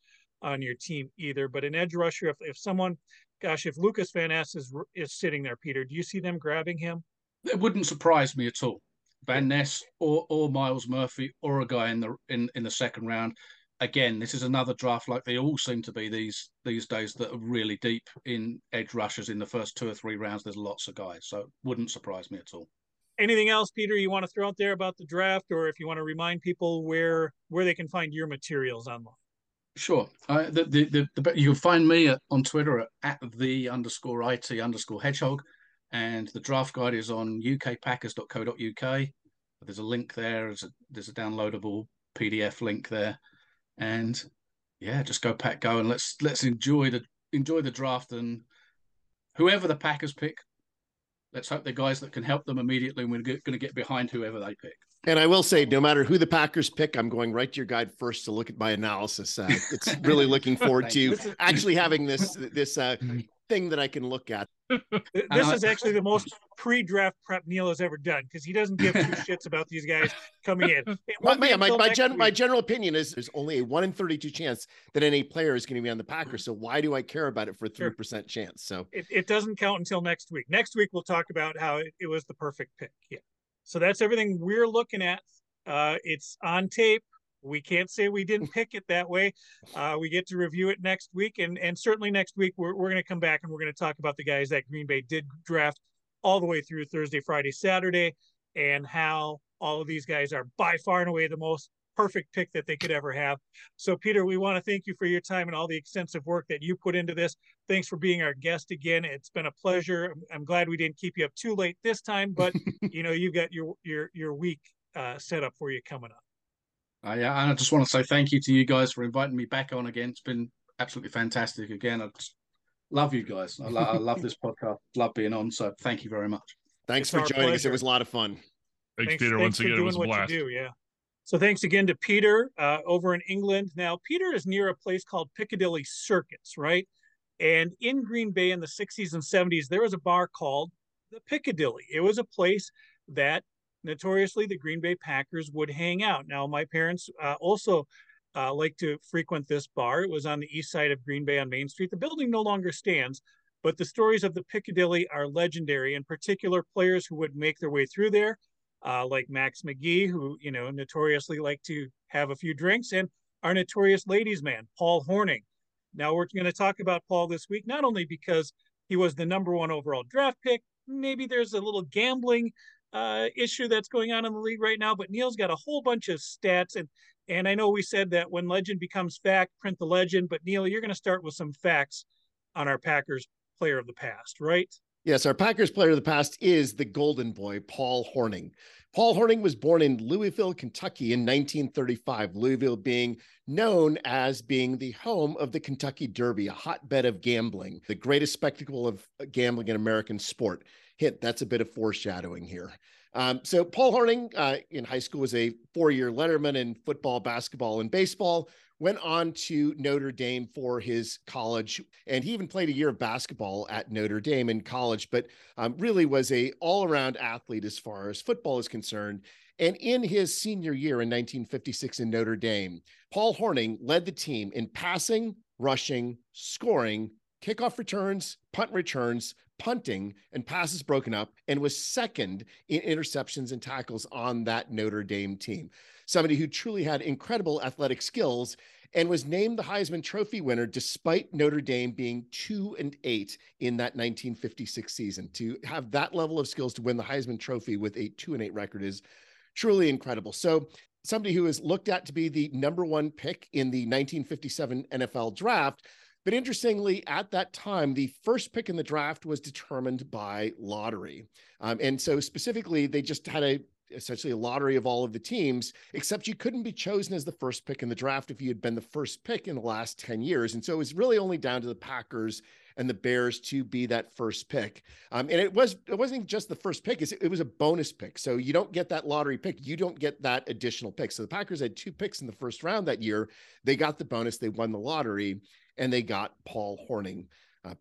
on your team either. But an edge rusher, if someone, gosh, if Lucas Van Ness is sitting there, Peter, do you see them grabbing him? It wouldn't surprise me at all. Van Ness or Miles Murphy or a guy in the second round. Again, this is another draft like they all seem to be these days that are really deep in edge rushers in the first two or three rounds. There's lots of guys, so it wouldn't surprise me at all. Anything else, Peter, you want to throw out there about the draft, or if you want to remind people where they can find your materials online? Sure. You'll find me on Twitter at @the_IT_hedgehog, and the draft guide is on ukpackers.co.uk. There's a link there. There's a downloadable PDF link there. And yeah, just go Pack Go, and let's enjoy the draft, and whoever the Packers pick, let's hope they're guys that can help them immediately. And we're going to get behind whoever they pick. And I will say, no matter who the Packers pick, I'm going right to your guide first to look at my analysis. It's really looking forward to actually having this thing that I can look at. This is actually the most pre-draft prep Neil has ever done, because he doesn't give two shits about these guys coming in. My general opinion is there's only a 1 in 32 chance that any player is going to be on the Packers, so why do I care about it for a 3% chance? So it doesn't count until next week. Next week we'll talk about how it was the perfect pick. Yeah. So that's everything we're looking at. It's on tape. We can't say we didn't pick it that way. We get to review it next week. And certainly next week, we're going to come back and we're going to talk about the guys that Green Bay did draft all the way through Thursday, Friday, Saturday, and how all of these guys are by far and away the most perfect pick that they could ever have. So, Peter, we want to thank you for your time and all the extensive work that you put into this. Thanks for being our guest again. It's been a pleasure. I'm glad we didn't keep you up too late this time, but, you know, you've got your week set up for you coming up. Yeah, and I just want to say thank you to you guys for inviting me back on again. It's been absolutely fantastic again. I just love you guys. I love this podcast. Love being on. So thank you very much. Thanks for joining us. It was a lot of fun. Thanks Peter. Once again, it was a blast. Yeah. So thanks again to Peter over in England. Now, Peter is near a place called Piccadilly Circus, right? And in Green Bay in the 60s and 70s, there was a bar called the Piccadilly. It was a place that notoriously the Green Bay Packers would hang out. Now, my parents also like to frequent this bar. It was on the east side of Green Bay on Main Street. The building no longer stands, but the stories of the Piccadilly are legendary, in particular players who would make their way through there, like Max McGee, who, you know, notoriously liked to have a few drinks, and our notorious ladies' man, Paul Hornung. Now, we're going to talk about Paul this week, not only because he was the #1 overall draft pick, maybe there's a little gambling issue that's going on in the league right now, but Neil's got a whole bunch of stats, and I know we said that when legend becomes fact, print the legend, but Neil, you're going to start with some facts on our Packers player of the past, right? Yes, our Packers player of the past is the golden boy, Paul Hornung. Paul Hornung was born in Louisville, Kentucky in 1935, Louisville being known as being the home of the Kentucky Derby, a hotbed of gambling, the greatest spectacle of gambling in American sport. Hint, that's a bit of foreshadowing here. So Paul Hornung in high school was a four-year letterman in football, basketball, and baseball, went on to Notre Dame for his college, and he even played a year of basketball at Notre Dame in college, but really was a all-around athlete as far as football is concerned. And in his senior year in 1956 in Notre Dame, Paul Hornung led the team in passing, rushing, scoring, kickoff returns, punt returns, punting, and passes broken up, and was second in interceptions and tackles on that Notre Dame team. Somebody who truly had incredible athletic skills and was named the Heisman Trophy winner despite Notre Dame being 2-8 in that 1956 season. To have that level of skills to win the Heisman Trophy with a 2-8 record is truly incredible. So somebody who is looked at to be the number one pick in the 1957 NFL draft. But interestingly, at that time, the first pick in the draft was determined by lottery. And so specifically, they just had essentially a lottery of all of the teams, except you couldn't be chosen as the first pick in the draft if you had been the first pick in the last 10 years. And so it was really only down to the Packers and the Bears to be that first pick. And it wasn't just the first pick, it was a bonus pick. So you don't get that lottery pick, you don't get that additional pick. So the Packers had two picks in the first round that year. They got the bonus, they won the lottery, and they got Paul Hornung,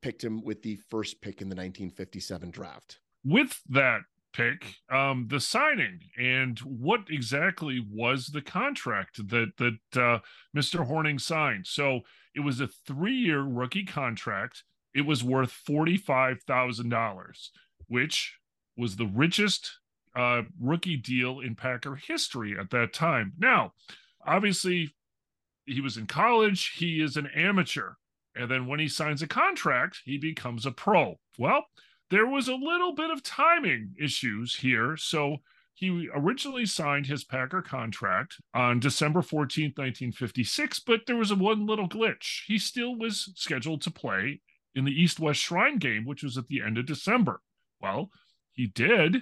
picked him with the first pick in the 1957 draft. With that pick, the signing, and what exactly was the contract that Mr. Hornung signed? So it was a 3-year rookie contract. It was worth $45,000, which was the richest rookie deal in Packer history at that time. Now, obviously, he was in college. He is an amateur. And then when he signs a contract, he becomes a pro. Well, there was a little bit of timing issues here. So he originally signed his Packer contract on December 14th, 1956, but there was one little glitch. He still was scheduled to play in the East-West Shrine game, which was at the end of December. Well, he did.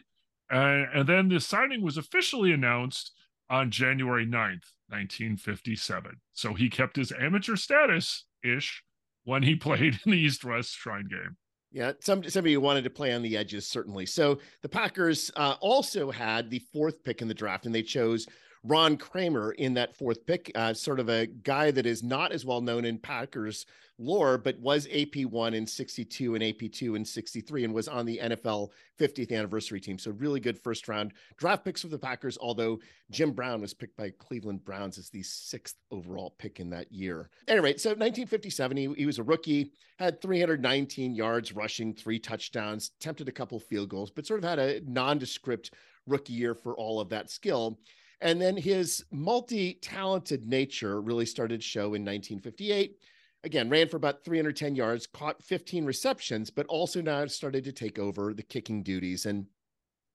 And then the signing was officially announced on January 9th, 1957. So he kept his amateur status-ish when he played in the East-West Shrine game. Yeah, somebody who wanted to play on the edges, certainly. So the Packers also had the fourth pick in the draft, and they chose Ron Kramer in that fourth pick, sort of a guy that is not as well known in Packers lore, but was AP1 in 1962 and AP2 in 1963, and was on the NFL 50th anniversary team. So really good first round draft picks for the Packers, although Jim Brown was picked by Cleveland Browns as the 6th overall pick in that year. Anyway, so 1957, he was a rookie, had 319 yards rushing, 3 touchdowns, attempted a couple field goals, but sort of had a nondescript rookie year for all of that skill. And then his multi-talented nature really started to show in 1958. Again, ran for about 310 yards, caught 15 receptions, but also now started to take over the kicking duties, and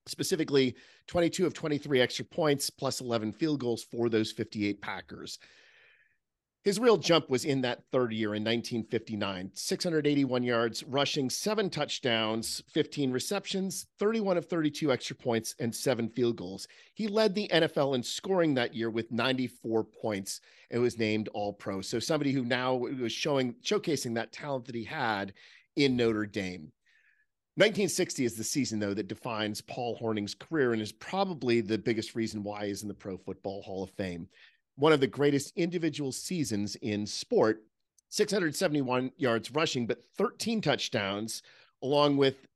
specifically 22 of 23 extra points plus 11 field goals for those 58 Packers. His real jump was in that third year in 1959, 681 yards rushing, 7 touchdowns, 15 receptions, 31 of 32 extra points, and 7 field goals. He led the NFL in scoring that year with 94 points and was named All-Pro. So somebody who now was showcasing that talent that he had in Notre Dame. 1960 is the season, though, that defines Paul Hornung's career and is probably the biggest reason why he's in the Pro Football Hall of Fame. One of the greatest individual seasons in sport, 671 yards rushing, but 13 touchdowns, along with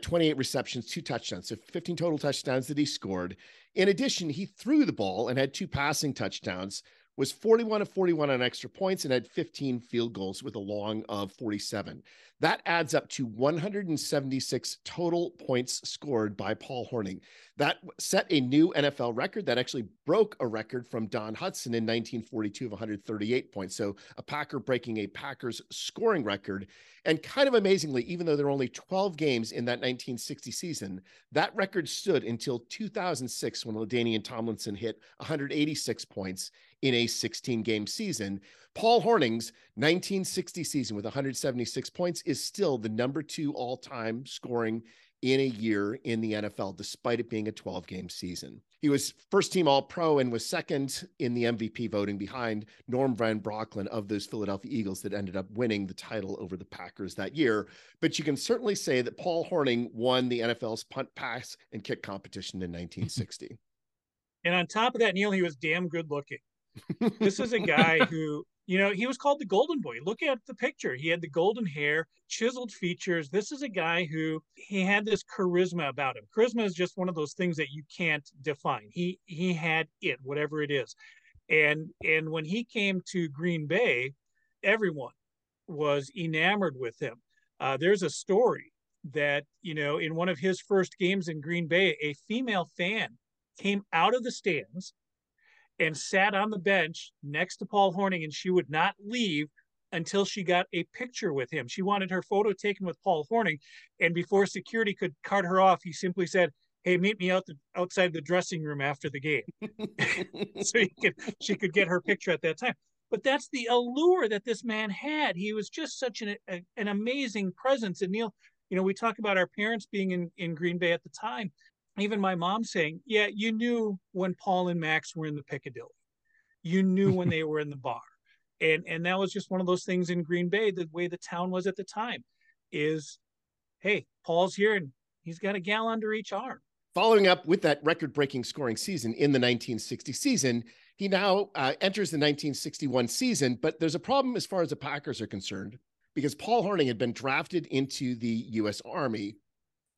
28 receptions, 2 touchdowns. So 15 total touchdowns that he scored. In addition, he threw the ball and had 2 passing touchdowns, was 41 of 41 on extra points, and had 15 field goals with a long of 47. That adds up to 176 total points scored by Paul Hornung. That set a new NFL record that actually broke a record from Don Hutson in 1942 of 138 points. So a Packer breaking a Packers scoring record. And kind of amazingly, even though there were only 12 games in that 1960 season, that record stood until 2006 when LaDainian Tomlinson hit 186 points in a 16-game season. Paul Hornung's 1960 season with 176 points is still the number 2 all-time scoring in a year in the NFL, despite it being a 12-game season. He was first-team All-Pro and was second in the MVP voting behind Norm Van Brocklin of those Philadelphia Eagles that ended up winning the title over the Packers that year. But you can certainly say that Paul Hornung won the NFL's punt, pass, and kick competition in 1960. And on top of that, Neil, he was damn good looking. This is a guy who, you know, he was called the Golden Boy. Look at the picture. He had the golden hair, chiseled features. This is a guy who, he had this charisma about him. Charisma is just one of those things that you can't define. He had it, whatever it is. And when he came to Green Bay, everyone was enamored with him. There's a story that, you know, in one of his first games in Green Bay, a female fan came out of the stands and sat on the bench next to Paul Hornung, and she would not leave until she got a picture with him. She wanted her photo taken with Paul Hornung, and before security could cart her off, he simply said, "Hey, meet me outside the dressing room after the game." So she could get her picture at that time. But that's the allure that this man had. He was just such an amazing presence. And Neil, you know, we talk about our parents being in Green Bay at the time. Even my mom saying, yeah, you knew when Paul and Max were in the Piccadilly. You knew when they were in the bar. And that was just one of those things in Green Bay, the way the town was at the time, is, hey, Paul's here and he's got a gal under each arm. Following up with that record-breaking scoring season in the 1960 season, he now enters the 1961 season, but there's a problem as far as the Packers are concerned, because Paul Hornung had been drafted into the U.S. Army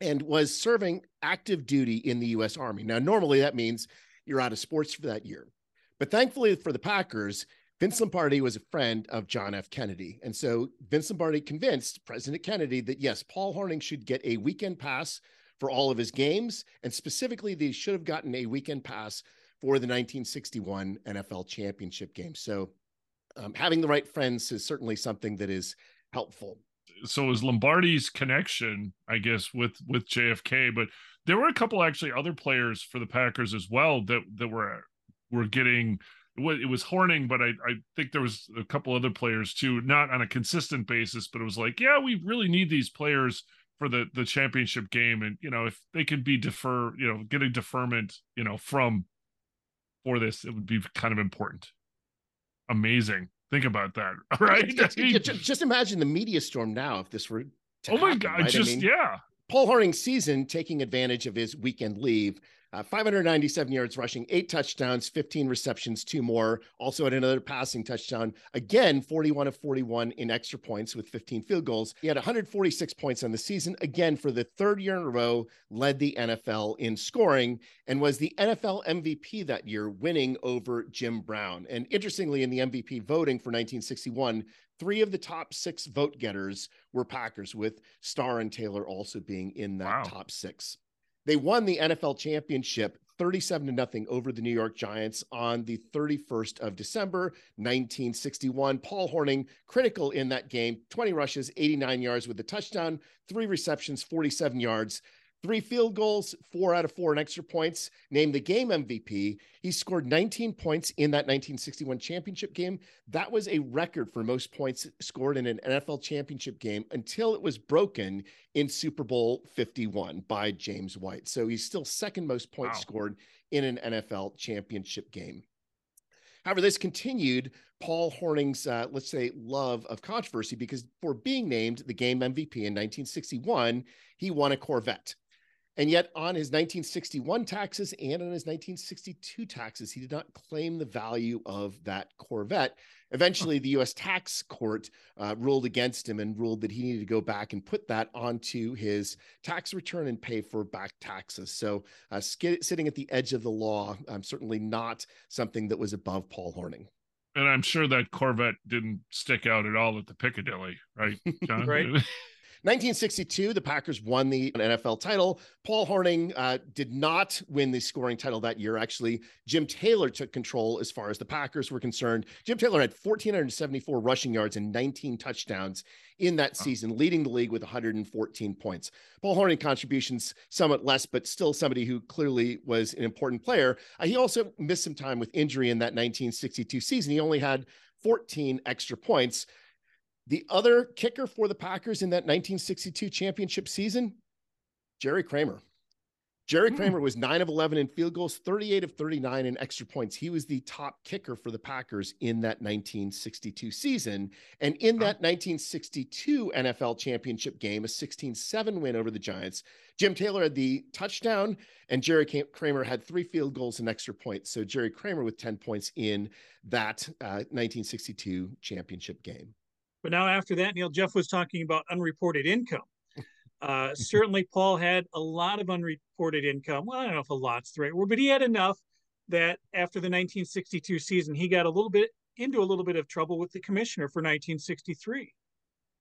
and was serving active duty in the U.S. Army. Now, normally that means you're out of sports for that year. But thankfully for the Packers, Vince Lombardi was a friend of John F. Kennedy. And so Vince Lombardi convinced President Kennedy that, yes, Paul Hornung should get a weekend pass for all of his games, and specifically they should have gotten a weekend pass for the 1961 NFL championship game. So having the right friends is certainly something that is helpful. So is Lombardi's connection, I guess, with JFK, but there were a couple actually other players for the Packers as well that were getting, it was Hornung, but I think there was a couple other players too, not on a consistent basis, but it was like, yeah, we really need these players for the championship game. And, you know, if they could be get a deferment, you know, for this, it would be kind of important. Amazing. Think about that. All right. Just imagine the media storm now, if this were to happen, my God. Right? Yeah. Paul Hornung's season, taking advantage of his weekend leave, 597 yards rushing, 8 touchdowns, 15 receptions, 2 more. Also had another passing touchdown. Again, 41 of 41 in extra points with 15 field goals. He had 146 points on the season. Again, for the third year in a row, led the NFL in scoring and was the NFL MVP that year, winning over Jim Brown. And interestingly, in the MVP voting for 1961, 3 of the top 6 vote-getters were Packers, with Starr and Taylor also being in that top 6. They won the NFL championship 37-0 over the New York Giants on the 31st of December, 1961. Paul Hornung, critical in that game, 20 rushes, 89 yards with a touchdown, 3 receptions, 47 yards, 3 field goals, 4 out of 4 in extra points, named the game MVP. He scored 19 points in that 1961 championship game. That was a record for most points scored in an NFL championship game until it was broken in Super Bowl 51 by James White. So he's still second most points scored in an NFL championship game. However, this continued Paul Hornung's, let's say, love of controversy, because for being named the game MVP in 1961, he won a Corvette. And yet on his 1961 taxes and on his 1962 taxes, he did not claim the value of that Corvette. Eventually, the U.S. tax court ruled against him and ruled that he needed to go back and put that onto his tax return and pay for back taxes. So sitting at the edge of the law, certainly not something that was above Paul Hornung. And I'm sure that Corvette didn't stick out at all at the Piccadilly, right, John? Right. 1962, the Packers won the NFL title. Paul Hornung did not win the scoring title that year. Actually, Jim Taylor took control as far as the Packers were concerned. Jim Taylor had 1,474 rushing yards and 19 touchdowns in that season, leading the league with 114 points. Paul Hornung contributions somewhat less, but still somebody who clearly was an important player. He also missed some time with injury in that 1962 season. He only had 14 extra points. The other kicker for the Packers in that 1962 championship season, Jerry Kramer. Jerry Kramer was 9 of 11 in field goals, 38 of 39 in extra points. He was the top kicker for the Packers in that 1962 season. And in that 1962 NFL championship game, a 16-7 win over the Giants, Jim Taylor had the touchdown and Jerry Kramer had 3 field goals and extra points. So Jerry Kramer with 10 points in that 1962 championship game. But now after that, Neil, Jeff was talking about unreported income. Certainly, Paul had a lot of unreported income. Well, I don't know if a lot's the right word, but he had enough that after the 1962 season, he got a little bit into a little bit of trouble with the commissioner for 1963.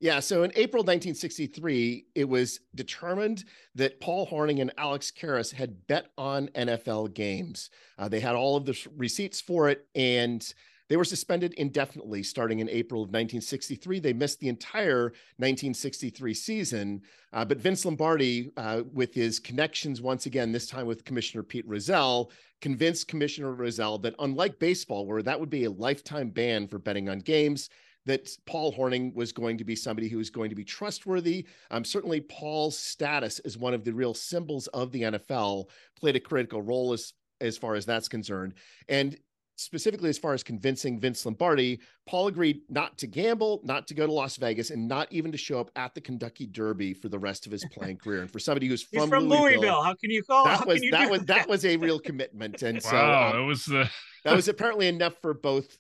Yeah, so in April 1963, it was determined that Paul Hornung and Alex Karras had bet on NFL games. They had all of the receipts for it, and they were suspended indefinitely starting in April of 1963. They missed the entire 1963 season, but Vince Lombardi, with his connections once again, this time with Commissioner Pete Rozelle, convinced Commissioner Rozelle that unlike baseball, where that would be a lifetime ban for betting on games, that Paul Hornung was going to be somebody who was going to be trustworthy. Certainly Paul's status as one of the real symbols of the NFL played a critical role as far as that's concerned. And specifically as far as convincing Vince Lombardi, Paul agreed not to gamble, not to go to Las Vegas, and not even to show up at the Kentucky Derby for the rest of his playing career. And for somebody who's from Louisville, how can you call that? That was a real commitment. And wow, so that was apparently enough for both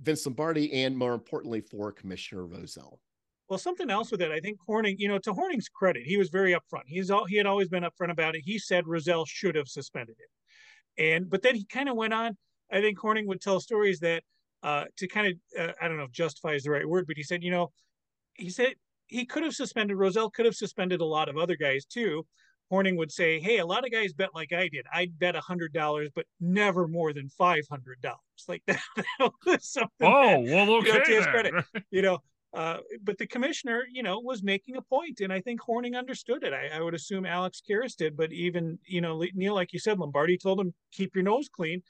Vince Lombardi and, more importantly, for Commissioner Rozelle. Well, something else with it, I think Hornung, to Hornung's credit, he was very upfront. He had always been upfront about it. He said Rozelle should have suspended him. But then he kind of went on. I think Hornung would tell stories that to kind of, I don't know if justify is the right word, but he said, he said he could have suspended, Rozelle could have suspended a lot of other guys too. Hornung would say, hey, a lot of guys bet like I did. I'd bet $100, but never more than $500. Like that was something. Oh, that, well, okay. To his credit, but the commissioner, was making a point, and I think Hornung understood it. I would assume Alex Karras did, but even, Neil, like you said, Lombardi told him, keep your nose clean.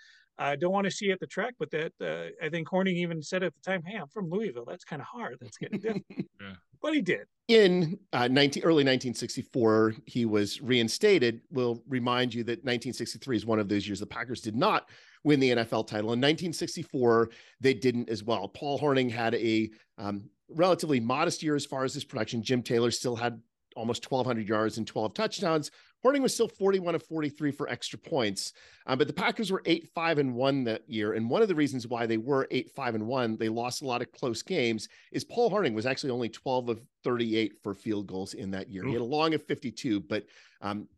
I don't want to see at the track, but that I think Hornung even said at the time, hey, I'm from Louisville. That's kind of hard. That's getting done. Yeah. But he did. In early 1964, he was reinstated. We'll remind you that 1963 is one of those years the Packers did not win the NFL title. In 1964, they didn't as well. Paul Hornung had a relatively modest year as far as his production. Jim Taylor still had almost 1,200 yards and 12 touchdowns. Hornung was still 41 of 43 for extra points, but the Packers were 8-5-1 that year. And one of the reasons why they were 8-5-1, they lost a lot of close games, is Paul Hornung was actually only 12 of 38 for field goals in that year. He had a long of 52, but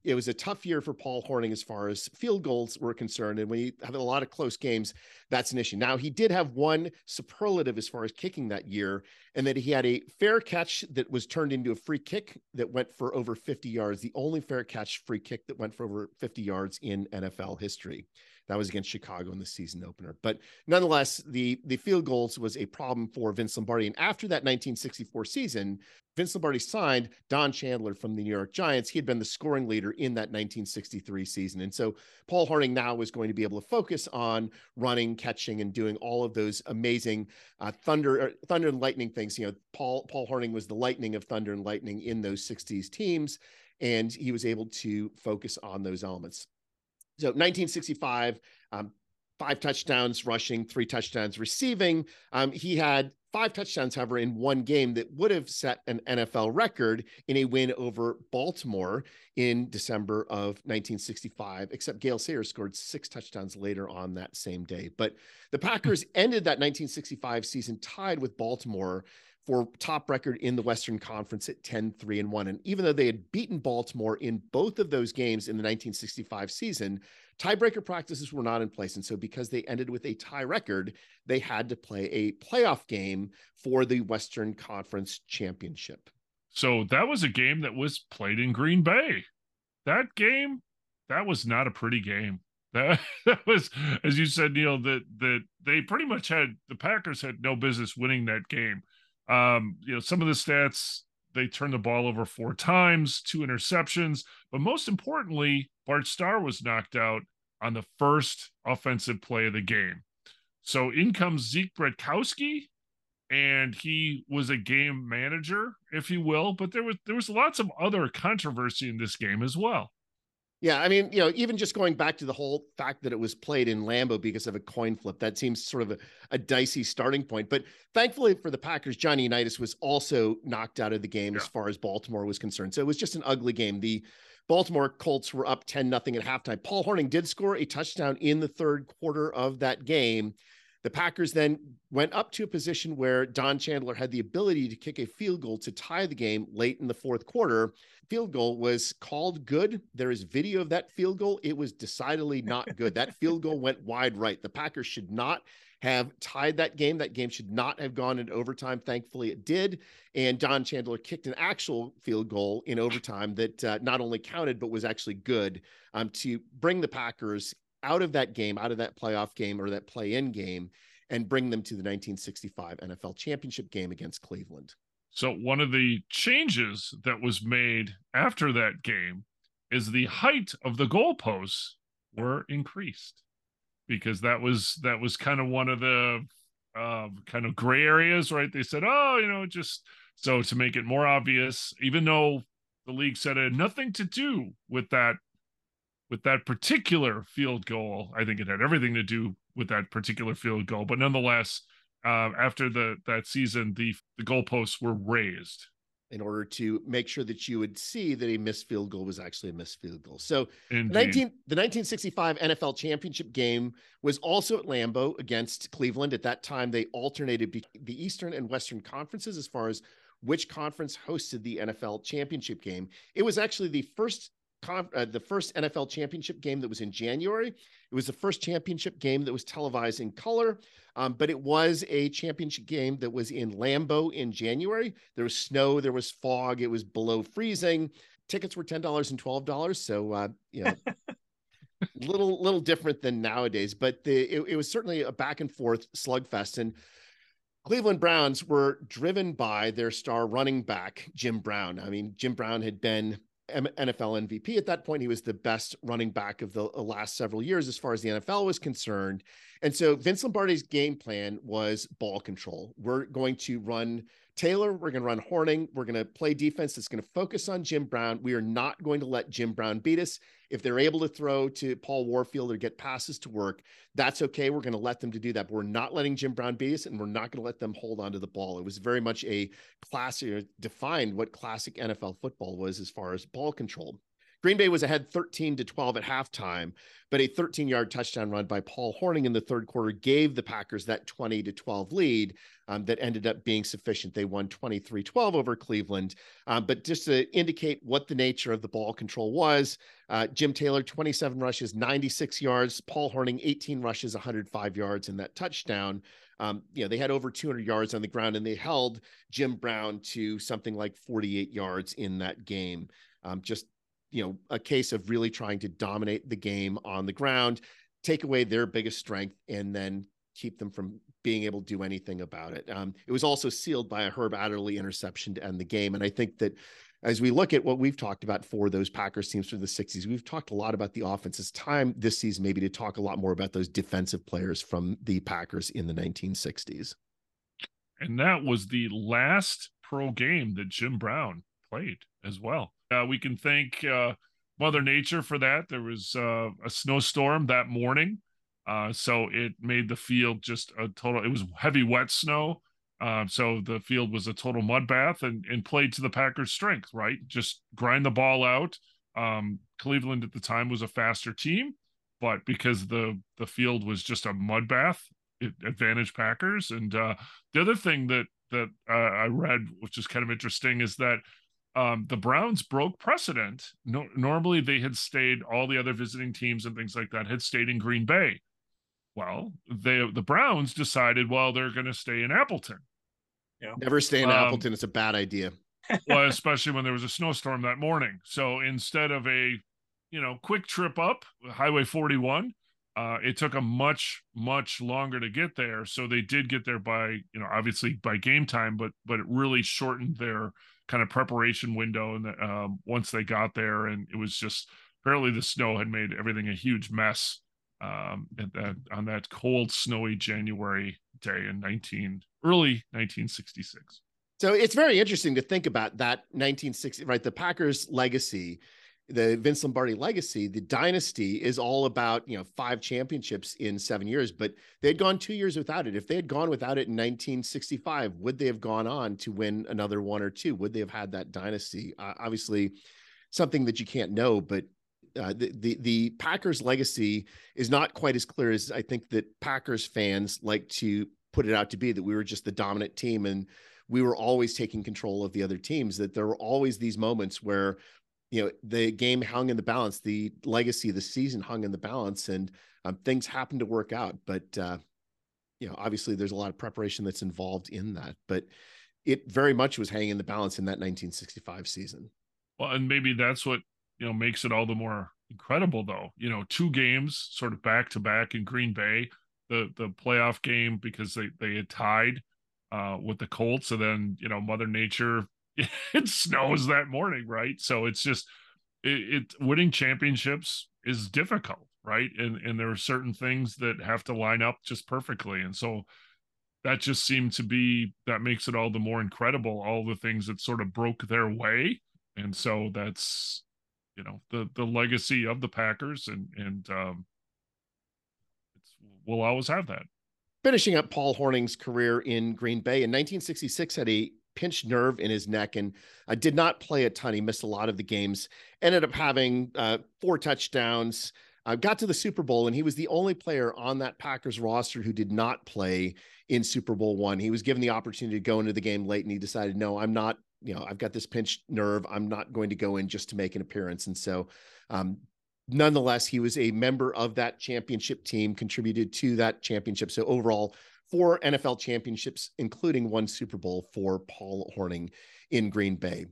it was a tough year for Paul Hornung as far as field goals were concerned. And when you have a lot of close games, that's an issue. Now, he did have one superlative as far as kicking that year, and that he had a fair catch that was turned into a free kick that went for over 50 yards. The only fair catch free kick that went for over 50 yards in NFL history. That was against Chicago in the season opener. But nonetheless, the field goals was a problem for Vince Lombardi. And after that 1964 season, Vince Lombardi signed Don Chandler from the New York Giants. He had been the scoring leader in that 1963 season. And so Paul Hornung now was going to be able to focus on running, catching, and doing all of those amazing thunder and lightning things. Paul Hornung was the lightning of thunder and lightning in those 60s teams, and he was able to focus on those elements. So 1965, 5 touchdowns rushing, 3 touchdowns receiving. He had 5 touchdowns, however, in one game that would have set an NFL record in a win over Baltimore in December of 1965, except Gale Sayers scored 6 touchdowns later on that same day. But the Packers ended that 1965 season tied with Baltimore for top record in the Western Conference at 10-3-1. And even though they had beaten Baltimore in both of those games in the 1965 season, tiebreaker practices were not in place. And so because they ended with a tie record, they had to play a playoff game for the Western Conference championship. So that was a game that was played in Green Bay. That game, that was not a pretty game. That was, as you said, Neil, that they pretty much the Packers had no business winning that game. Some of the stats, they turned the ball over 4 times, 2 interceptions, but most importantly, Bart Starr was knocked out on the first offensive play of the game. So in comes Zeke Brzetkowski, and he was a game manager, if you will, but there was lots of other controversy in this game as well. Yeah, I mean, even just going back to the whole fact that it was played in Lambeau because of a coin flip, that seems sort of a dicey starting point. But thankfully for the Packers, Johnny Unitas was also knocked out of the game as far as Baltimore was concerned. So it was just an ugly game. The Baltimore Colts were up 10-0 at halftime. Paul Hornung did score a touchdown in the third quarter of that game. The Packers then went up to a position where Don Chandler had the ability to kick a field goal to tie the game late in the fourth quarter. Field goal was called good. There is video of that field goal. It was decidedly not good. That field goal went wide right. The Packers should not have tied that game. That game should not have gone into overtime. Thankfully, it did. And Don Chandler kicked an actual field goal in overtime that not only counted, but was actually good to bring the Packers out of that game, out of that playoff game or that play-in game, and bring them to the 1965 NFL championship game against Cleveland. So one of the changes that was made after that game is the height of the goalposts were increased, because that was kind of one of the kind of gray areas, right? They said, oh, you know, just so to make it more obvious, even though the league said it had nothing to do with that particular field goal. I think it had everything to do with that particular field goal. But nonetheless, after that season, the goalposts were raised in order to make sure that you would see that a missed field goal was actually a missed field goal. So the 1965 NFL championship game was also at Lambeau against Cleveland. At that time, they alternated the Eastern and Western conferences as far as which conference hosted the NFL championship game. It was actually the first NFL championship game that was in January. It was the first championship game that was televised in color, but it was a championship game that was in Lambeau in January. There was snow, there was fog, it was below freezing. Tickets were $10 and $12, so you know, little different than nowadays. But it was certainly a back and forth slugfest, and Cleveland Browns were driven by their star running back Jim Brown. I mean, Jim Brown had been NFL MVP at that point. He was the best running back of the last several years as far as the NFL was concerned. And so Vince Lombardi's game plan was ball control. We're going to run Taylor. We're going to run Hornung. We're going to play defense that's going to focus on Jim Brown. We are not going to let Jim Brown beat us. If they're able to throw to Paul Warfield or get passes to work, that's okay. We're going to let them to do that. But we're not letting Jim Brown beat us, and we're not going to let them hold on to the ball. It was very much a classic, defined what classic NFL football was as far as ball control. Green Bay was ahead 13-12 at halftime, but a 13-yard touchdown run by Paul Hornung in the third quarter gave the Packers that 20-12 lead that ended up being sufficient. They won 23-12 over Cleveland. But just to indicate what the nature of the ball control was, Jim Taylor, 27 rushes, 96 yards. Paul Hornung, 18 rushes, 105 yards in that touchdown. You know, they had over 200 yards on the ground, and they held Jim Brown to something like 48 yards in that game. You know, a case of really trying to dominate the game on the ground, take away their biggest strength, and then keep them from being able to do anything about it. It was also sealed by a Herb Adderley interception to end the game. And I think that as we look at what we've talked about for those Packers teams through the 60s, we've talked a lot about the offense. It's time this season maybe to talk a lot more about those defensive players from the Packers in the 1960s. And that was the last pro game that Jim Brown played as well. We can thank Mother Nature for that. There was a snowstorm that morning, so it made the field just a total. It was heavy, wet snow, so the field was a total mud bath, and played to the Packers' strength, right? Just grind the ball out. Cleveland at the time was a faster team, but because the field was just a mud bath, it advantaged Packers. And the other thing that I read, which is kind of interesting, is that the Browns broke precedent. No, normally they had stayed, all the other visiting teams and things like that had stayed in Green Bay. Well, the Browns decided, well, they're going to stay in Appleton. Yeah. Never stay in Appleton. It's a bad idea. Well, especially when there was a snowstorm that morning. So instead of a, you know, quick trip up Highway 41, it took them much, much longer to get there. So they did get there by, you know, obviously by game time, but it really shortened their kind of preparation window. And once they got there, and it was just apparently the snow had made everything a huge mess on that cold, snowy January day in early 1966. So it's very interesting to think about that 1960, right? The Packers legacy, the Vince Lombardi legacy, the dynasty is all about, you know, 5 championships in 7 years, but they'd gone 2 years without it. If they had gone without it in 1965, would they have gone on to win another one or two? Would they have had that dynasty? Obviously something that you can't know, but the Packers legacy is not quite as clear as I think that Packers fans like to put it out to be, that we were just the dominant team and we were always taking control of the other teams, that there were always these moments where, you know, the game hung in the balance, the legacy of the season hung in the balance, and things happened to work out. But, you know, obviously there's a lot of preparation that's involved in that, but it very much was hanging in the balance in that 1965 season. Well, and maybe that's what, you know, makes it all the more incredible though, you know, two games sort of back to back in Green Bay, the playoff game, because they had tied with the Colts. And then, you know, Mother Nature, it snows that morning. Right. So it's just, it winning championships is difficult. Right. And there are certain things that have to line up just perfectly. And so that just seemed to be, that makes it all the more incredible, all the things that sort of broke their way. And so that's, you know, the legacy of the Packers, and we'll always have that. Finishing up Paul Hornung's career in Green Bay in 1966, had a pinched nerve in his neck and did not play a ton. He missed a lot of the games, ended up having 4 touchdowns, got to the Super Bowl, and he was the only player on that Packers roster who did not play in Super Bowl I. He was given the opportunity to go into the game late, and he decided, no, I'm not, you know, I've got this pinched nerve. I'm not going to go in just to make an appearance. And so, nonetheless, he was a member of that championship team, contributed to that championship. So overall, 4 NFL championships, including 1 Super Bowl for Paul Hornung in Green Bay.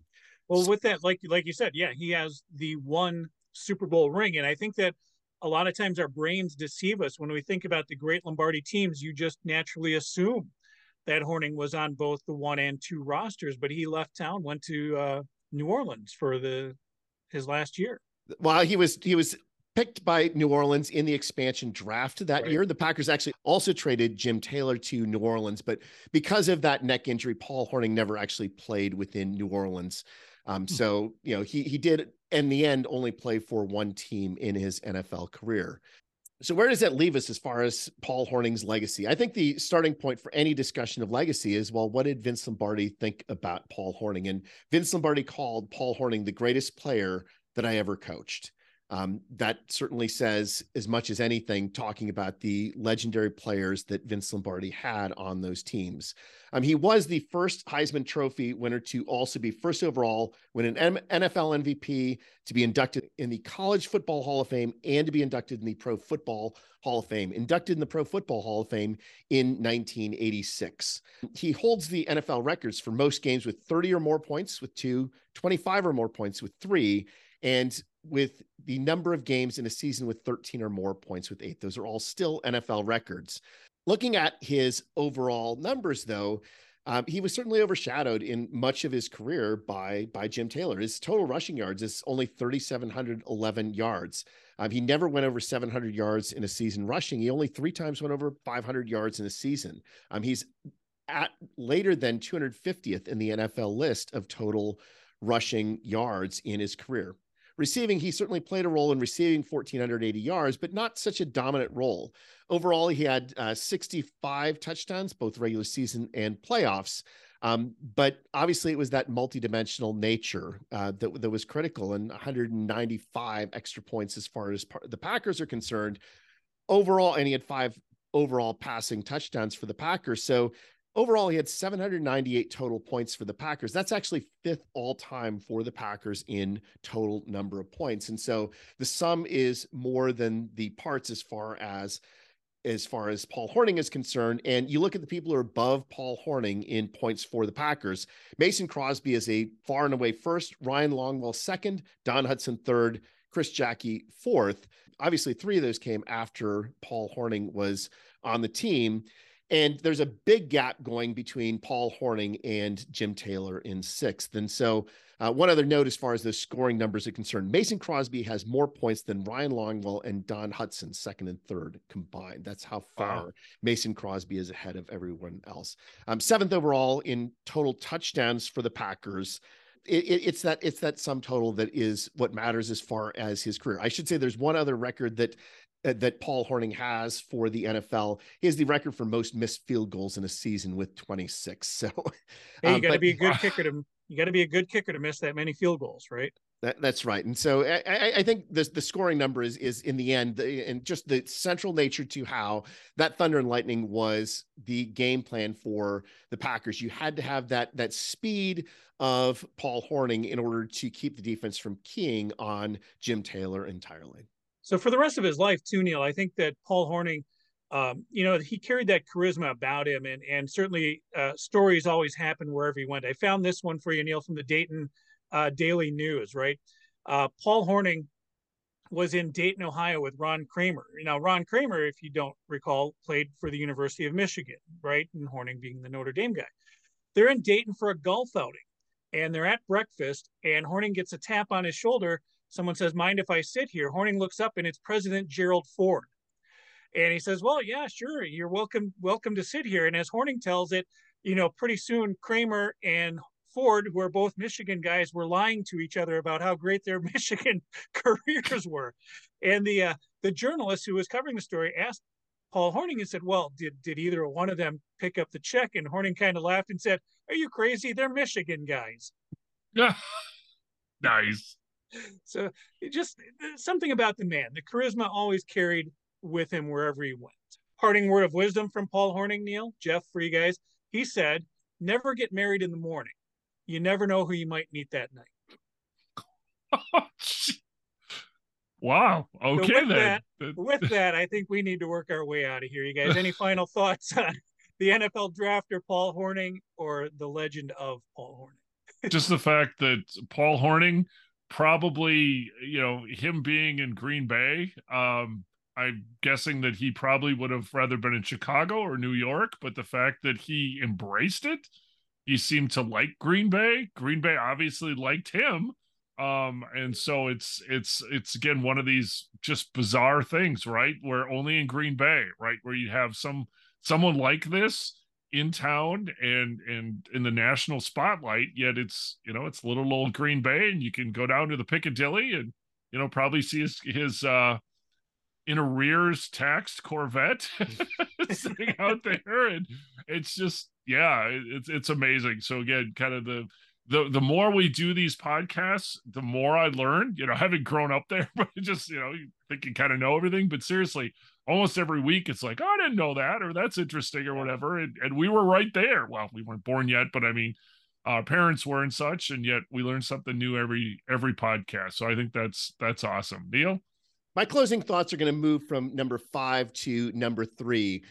Well, with that, like you said, yeah, he has the 1 Super Bowl ring. And I think that a lot of times our brains deceive us. When we think about the great Lombardi teams, you just naturally assume that Hornung was on both the 1 and 2 rosters, but he left town, went to New Orleans for his last year. Well, he was picked by New Orleans in the expansion draft that year. The Packers actually also traded Jim Taylor to New Orleans, but because of that neck injury, Paul Hornung never actually played within New Orleans. So, you know, he did in the end only play for 1 team in his NFL career. So where does that leave us as far as Paul Hornung's legacy? I think the starting point for any discussion of legacy is, well, what did Vince Lombardi think about Paul Hornung? And Vince Lombardi called Paul Hornung the greatest player that I ever coached. That certainly says as much as anything, talking about the legendary players that Vince Lombardi had on those teams. He was the first Heisman Trophy winner to also be first overall, win an NFL MVP, to be inducted in the College Football Hall of Fame, and to be inducted in the Pro Football Hall of Fame, inducted in the Pro Football Hall of Fame in 1986. He holds the NFL records for most games with 30 or more points with 2, 25 or more points with 3, and with the number of games in a season with 13 or more points with 8. Those are all still NFL records. Looking at his overall numbers, though, he was certainly overshadowed in much of his career by Jim Taylor. His total rushing yards is only 3,711 yards. He never went over 700 yards in a season rushing. He only 3 times went over 500 yards in a season. He's at later than 250th in the NFL list of total rushing yards in his career. Receiving, he certainly played a role in receiving 1,480 yards, but not such a dominant role. Overall, he had 65 touchdowns, both regular season and playoffs. But obviously, it was that multidimensional nature that was critical, and 195 extra points as far as the Packers are concerned overall. And he had 5 overall passing touchdowns for the Packers. So overall, he had 798 total points for the Packers. That's actually 5th all-time for the Packers in total number of points. And so the sum is more than the parts as far as Paul Hornung is concerned. And you look at the people who are above Paul Hornung in points for the Packers. Mason Crosby is a far and away first, Ryan Longwell second, Don Hutson third, Chris Jackie 4th. Obviously, 3 of those came after Paul Hornung was on the team. And there's a big gap going between Paul Hornung and Jim Taylor in 6th. And so one other note as far as those scoring numbers are concerned, Mason Crosby has more points than Ryan Longwell and Don Hutson, 2nd and 3rd combined. That's how far Mason Crosby is ahead of everyone else. 7th overall in total touchdowns for the Packers. It's that sum total that is what matters as far as his career. I should say there's one other record that Paul Hornung has for the NFL. He has the record for most missed field goals in a season with 26. So hey, you got to be a good kicker to miss that many field goals, right? That's right. And so I think the scoring number is in the end, and just the central nature to how that Thunder and Lightning was the game plan for the Packers. You had to have that speed of Paul Hornung in order to keep the defense from keying on Jim Taylor entirely. So for the rest of his life too, Neil, I think that Paul Hornung, he carried that charisma about him, and certainly stories always happen wherever he went. I found this one for you, Neil, from the Dayton Daily News, right? Paul Hornung was in Dayton, Ohio with Ron Kramer. Now, Ron Kramer, if you don't recall, played for the University of Michigan, right? And Hornung being the Notre Dame guy. They're in Dayton for a golf outing, and they're at breakfast, and Hornung gets a tap on his shoulder. Someone says, "Mind if I sit here?" Hornung looks up, and it's President Gerald Ford. And he says, "Well, yeah, sure. You're welcome to sit here." And as Hornung tells it, pretty soon Kramer and Ford, who are both Michigan guys, were lying to each other about how great their Michigan careers were. And the journalist who was covering the story asked Paul Hornung and said, "Well, did either one of them pick up the check?" And Hornung kind of laughed and said, "Are you crazy? They're Michigan guys." Nice. So just something about the man. The charisma always carried with him wherever he went. Parting word of wisdom from Paul Hornung, Neil, Jeff, for you guys. He said, "Never get married in the morning. You never know who you might meet that night." Wow. Okay, so with that, I think we need to work our way out of here, you guys. Any final thoughts on the NFL draft or Paul Hornung or the legend of Paul Hornung? Just the fact that Paul Hornung, probably, him being in Green Bay, I'm guessing that he probably would have rather been in Chicago or New York, but the fact that he embraced it, he seemed to like Green Bay. Green Bay obviously liked him. And so it's again, one of these just bizarre things, right? Where only in Green Bay, right? Where you have someone like this in town and in the national spotlight, yet it's little old Green Bay, and you can go down to the Piccadilly and, probably see his in arrears taxed Corvette sitting out there. And it's just, it's amazing. So again, kind of the more we do these podcasts, the more I learn, I haven't grown up there, but just, you think you kind of know everything, but seriously, almost every week it's like, "Oh, I didn't know that," or "That's interesting," or whatever. And we were right there. Well, we weren't born yet, but I mean, our parents were and such, and yet we learn something new every podcast. So I think that's awesome. Neil? My closing thoughts are going to move from number 5 to number 3.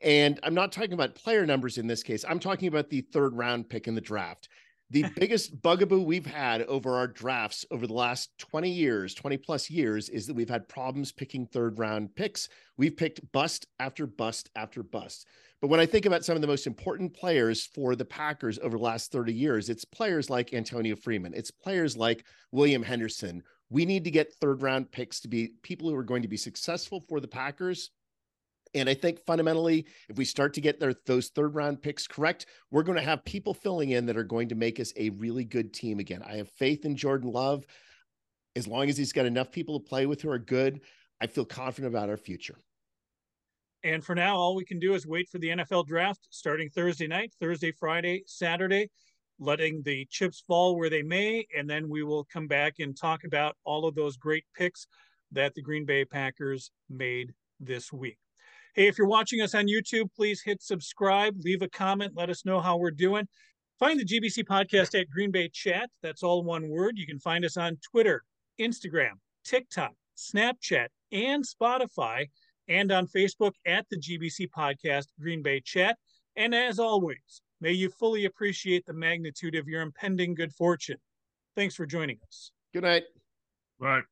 And I'm not talking about player numbers in this case. I'm talking about the third round pick in the draft. The biggest bugaboo we've had over our drafts over the last 20 plus years, is that we've had problems picking third round picks. We've picked bust after bust after bust. But when I think about some of the most important players for the Packers over the last 30 years, it's players like Antonio Freeman. It's players like William Henderson. We need to get third round picks to be people who are going to be successful for the Packers. And I think fundamentally, if we start to get those third round picks correct, we're going to have people filling in that are going to make us a really good team again. I have faith in Jordan Love. As long as he's got enough people to play with who are good, I feel confident about our future. And for now, all we can do is wait for the NFL draft starting Thursday night, Thursday, Friday, Saturday, letting the chips fall where they may, and then we will come back and talk about all of those great picks that the Green Bay Packers made this week. Hey, if you're watching us on YouTube, please hit subscribe, leave a comment, let us know how we're doing. Find the GBC podcast at Green Bay Chat. That's all one word. You can find us on Twitter, Instagram, TikTok, Snapchat, and Spotify, and on Facebook at the GBC podcast, Green Bay Chat. And as always, may you fully appreciate the magnitude of your impending good fortune. Thanks for joining us. Good night. Bye.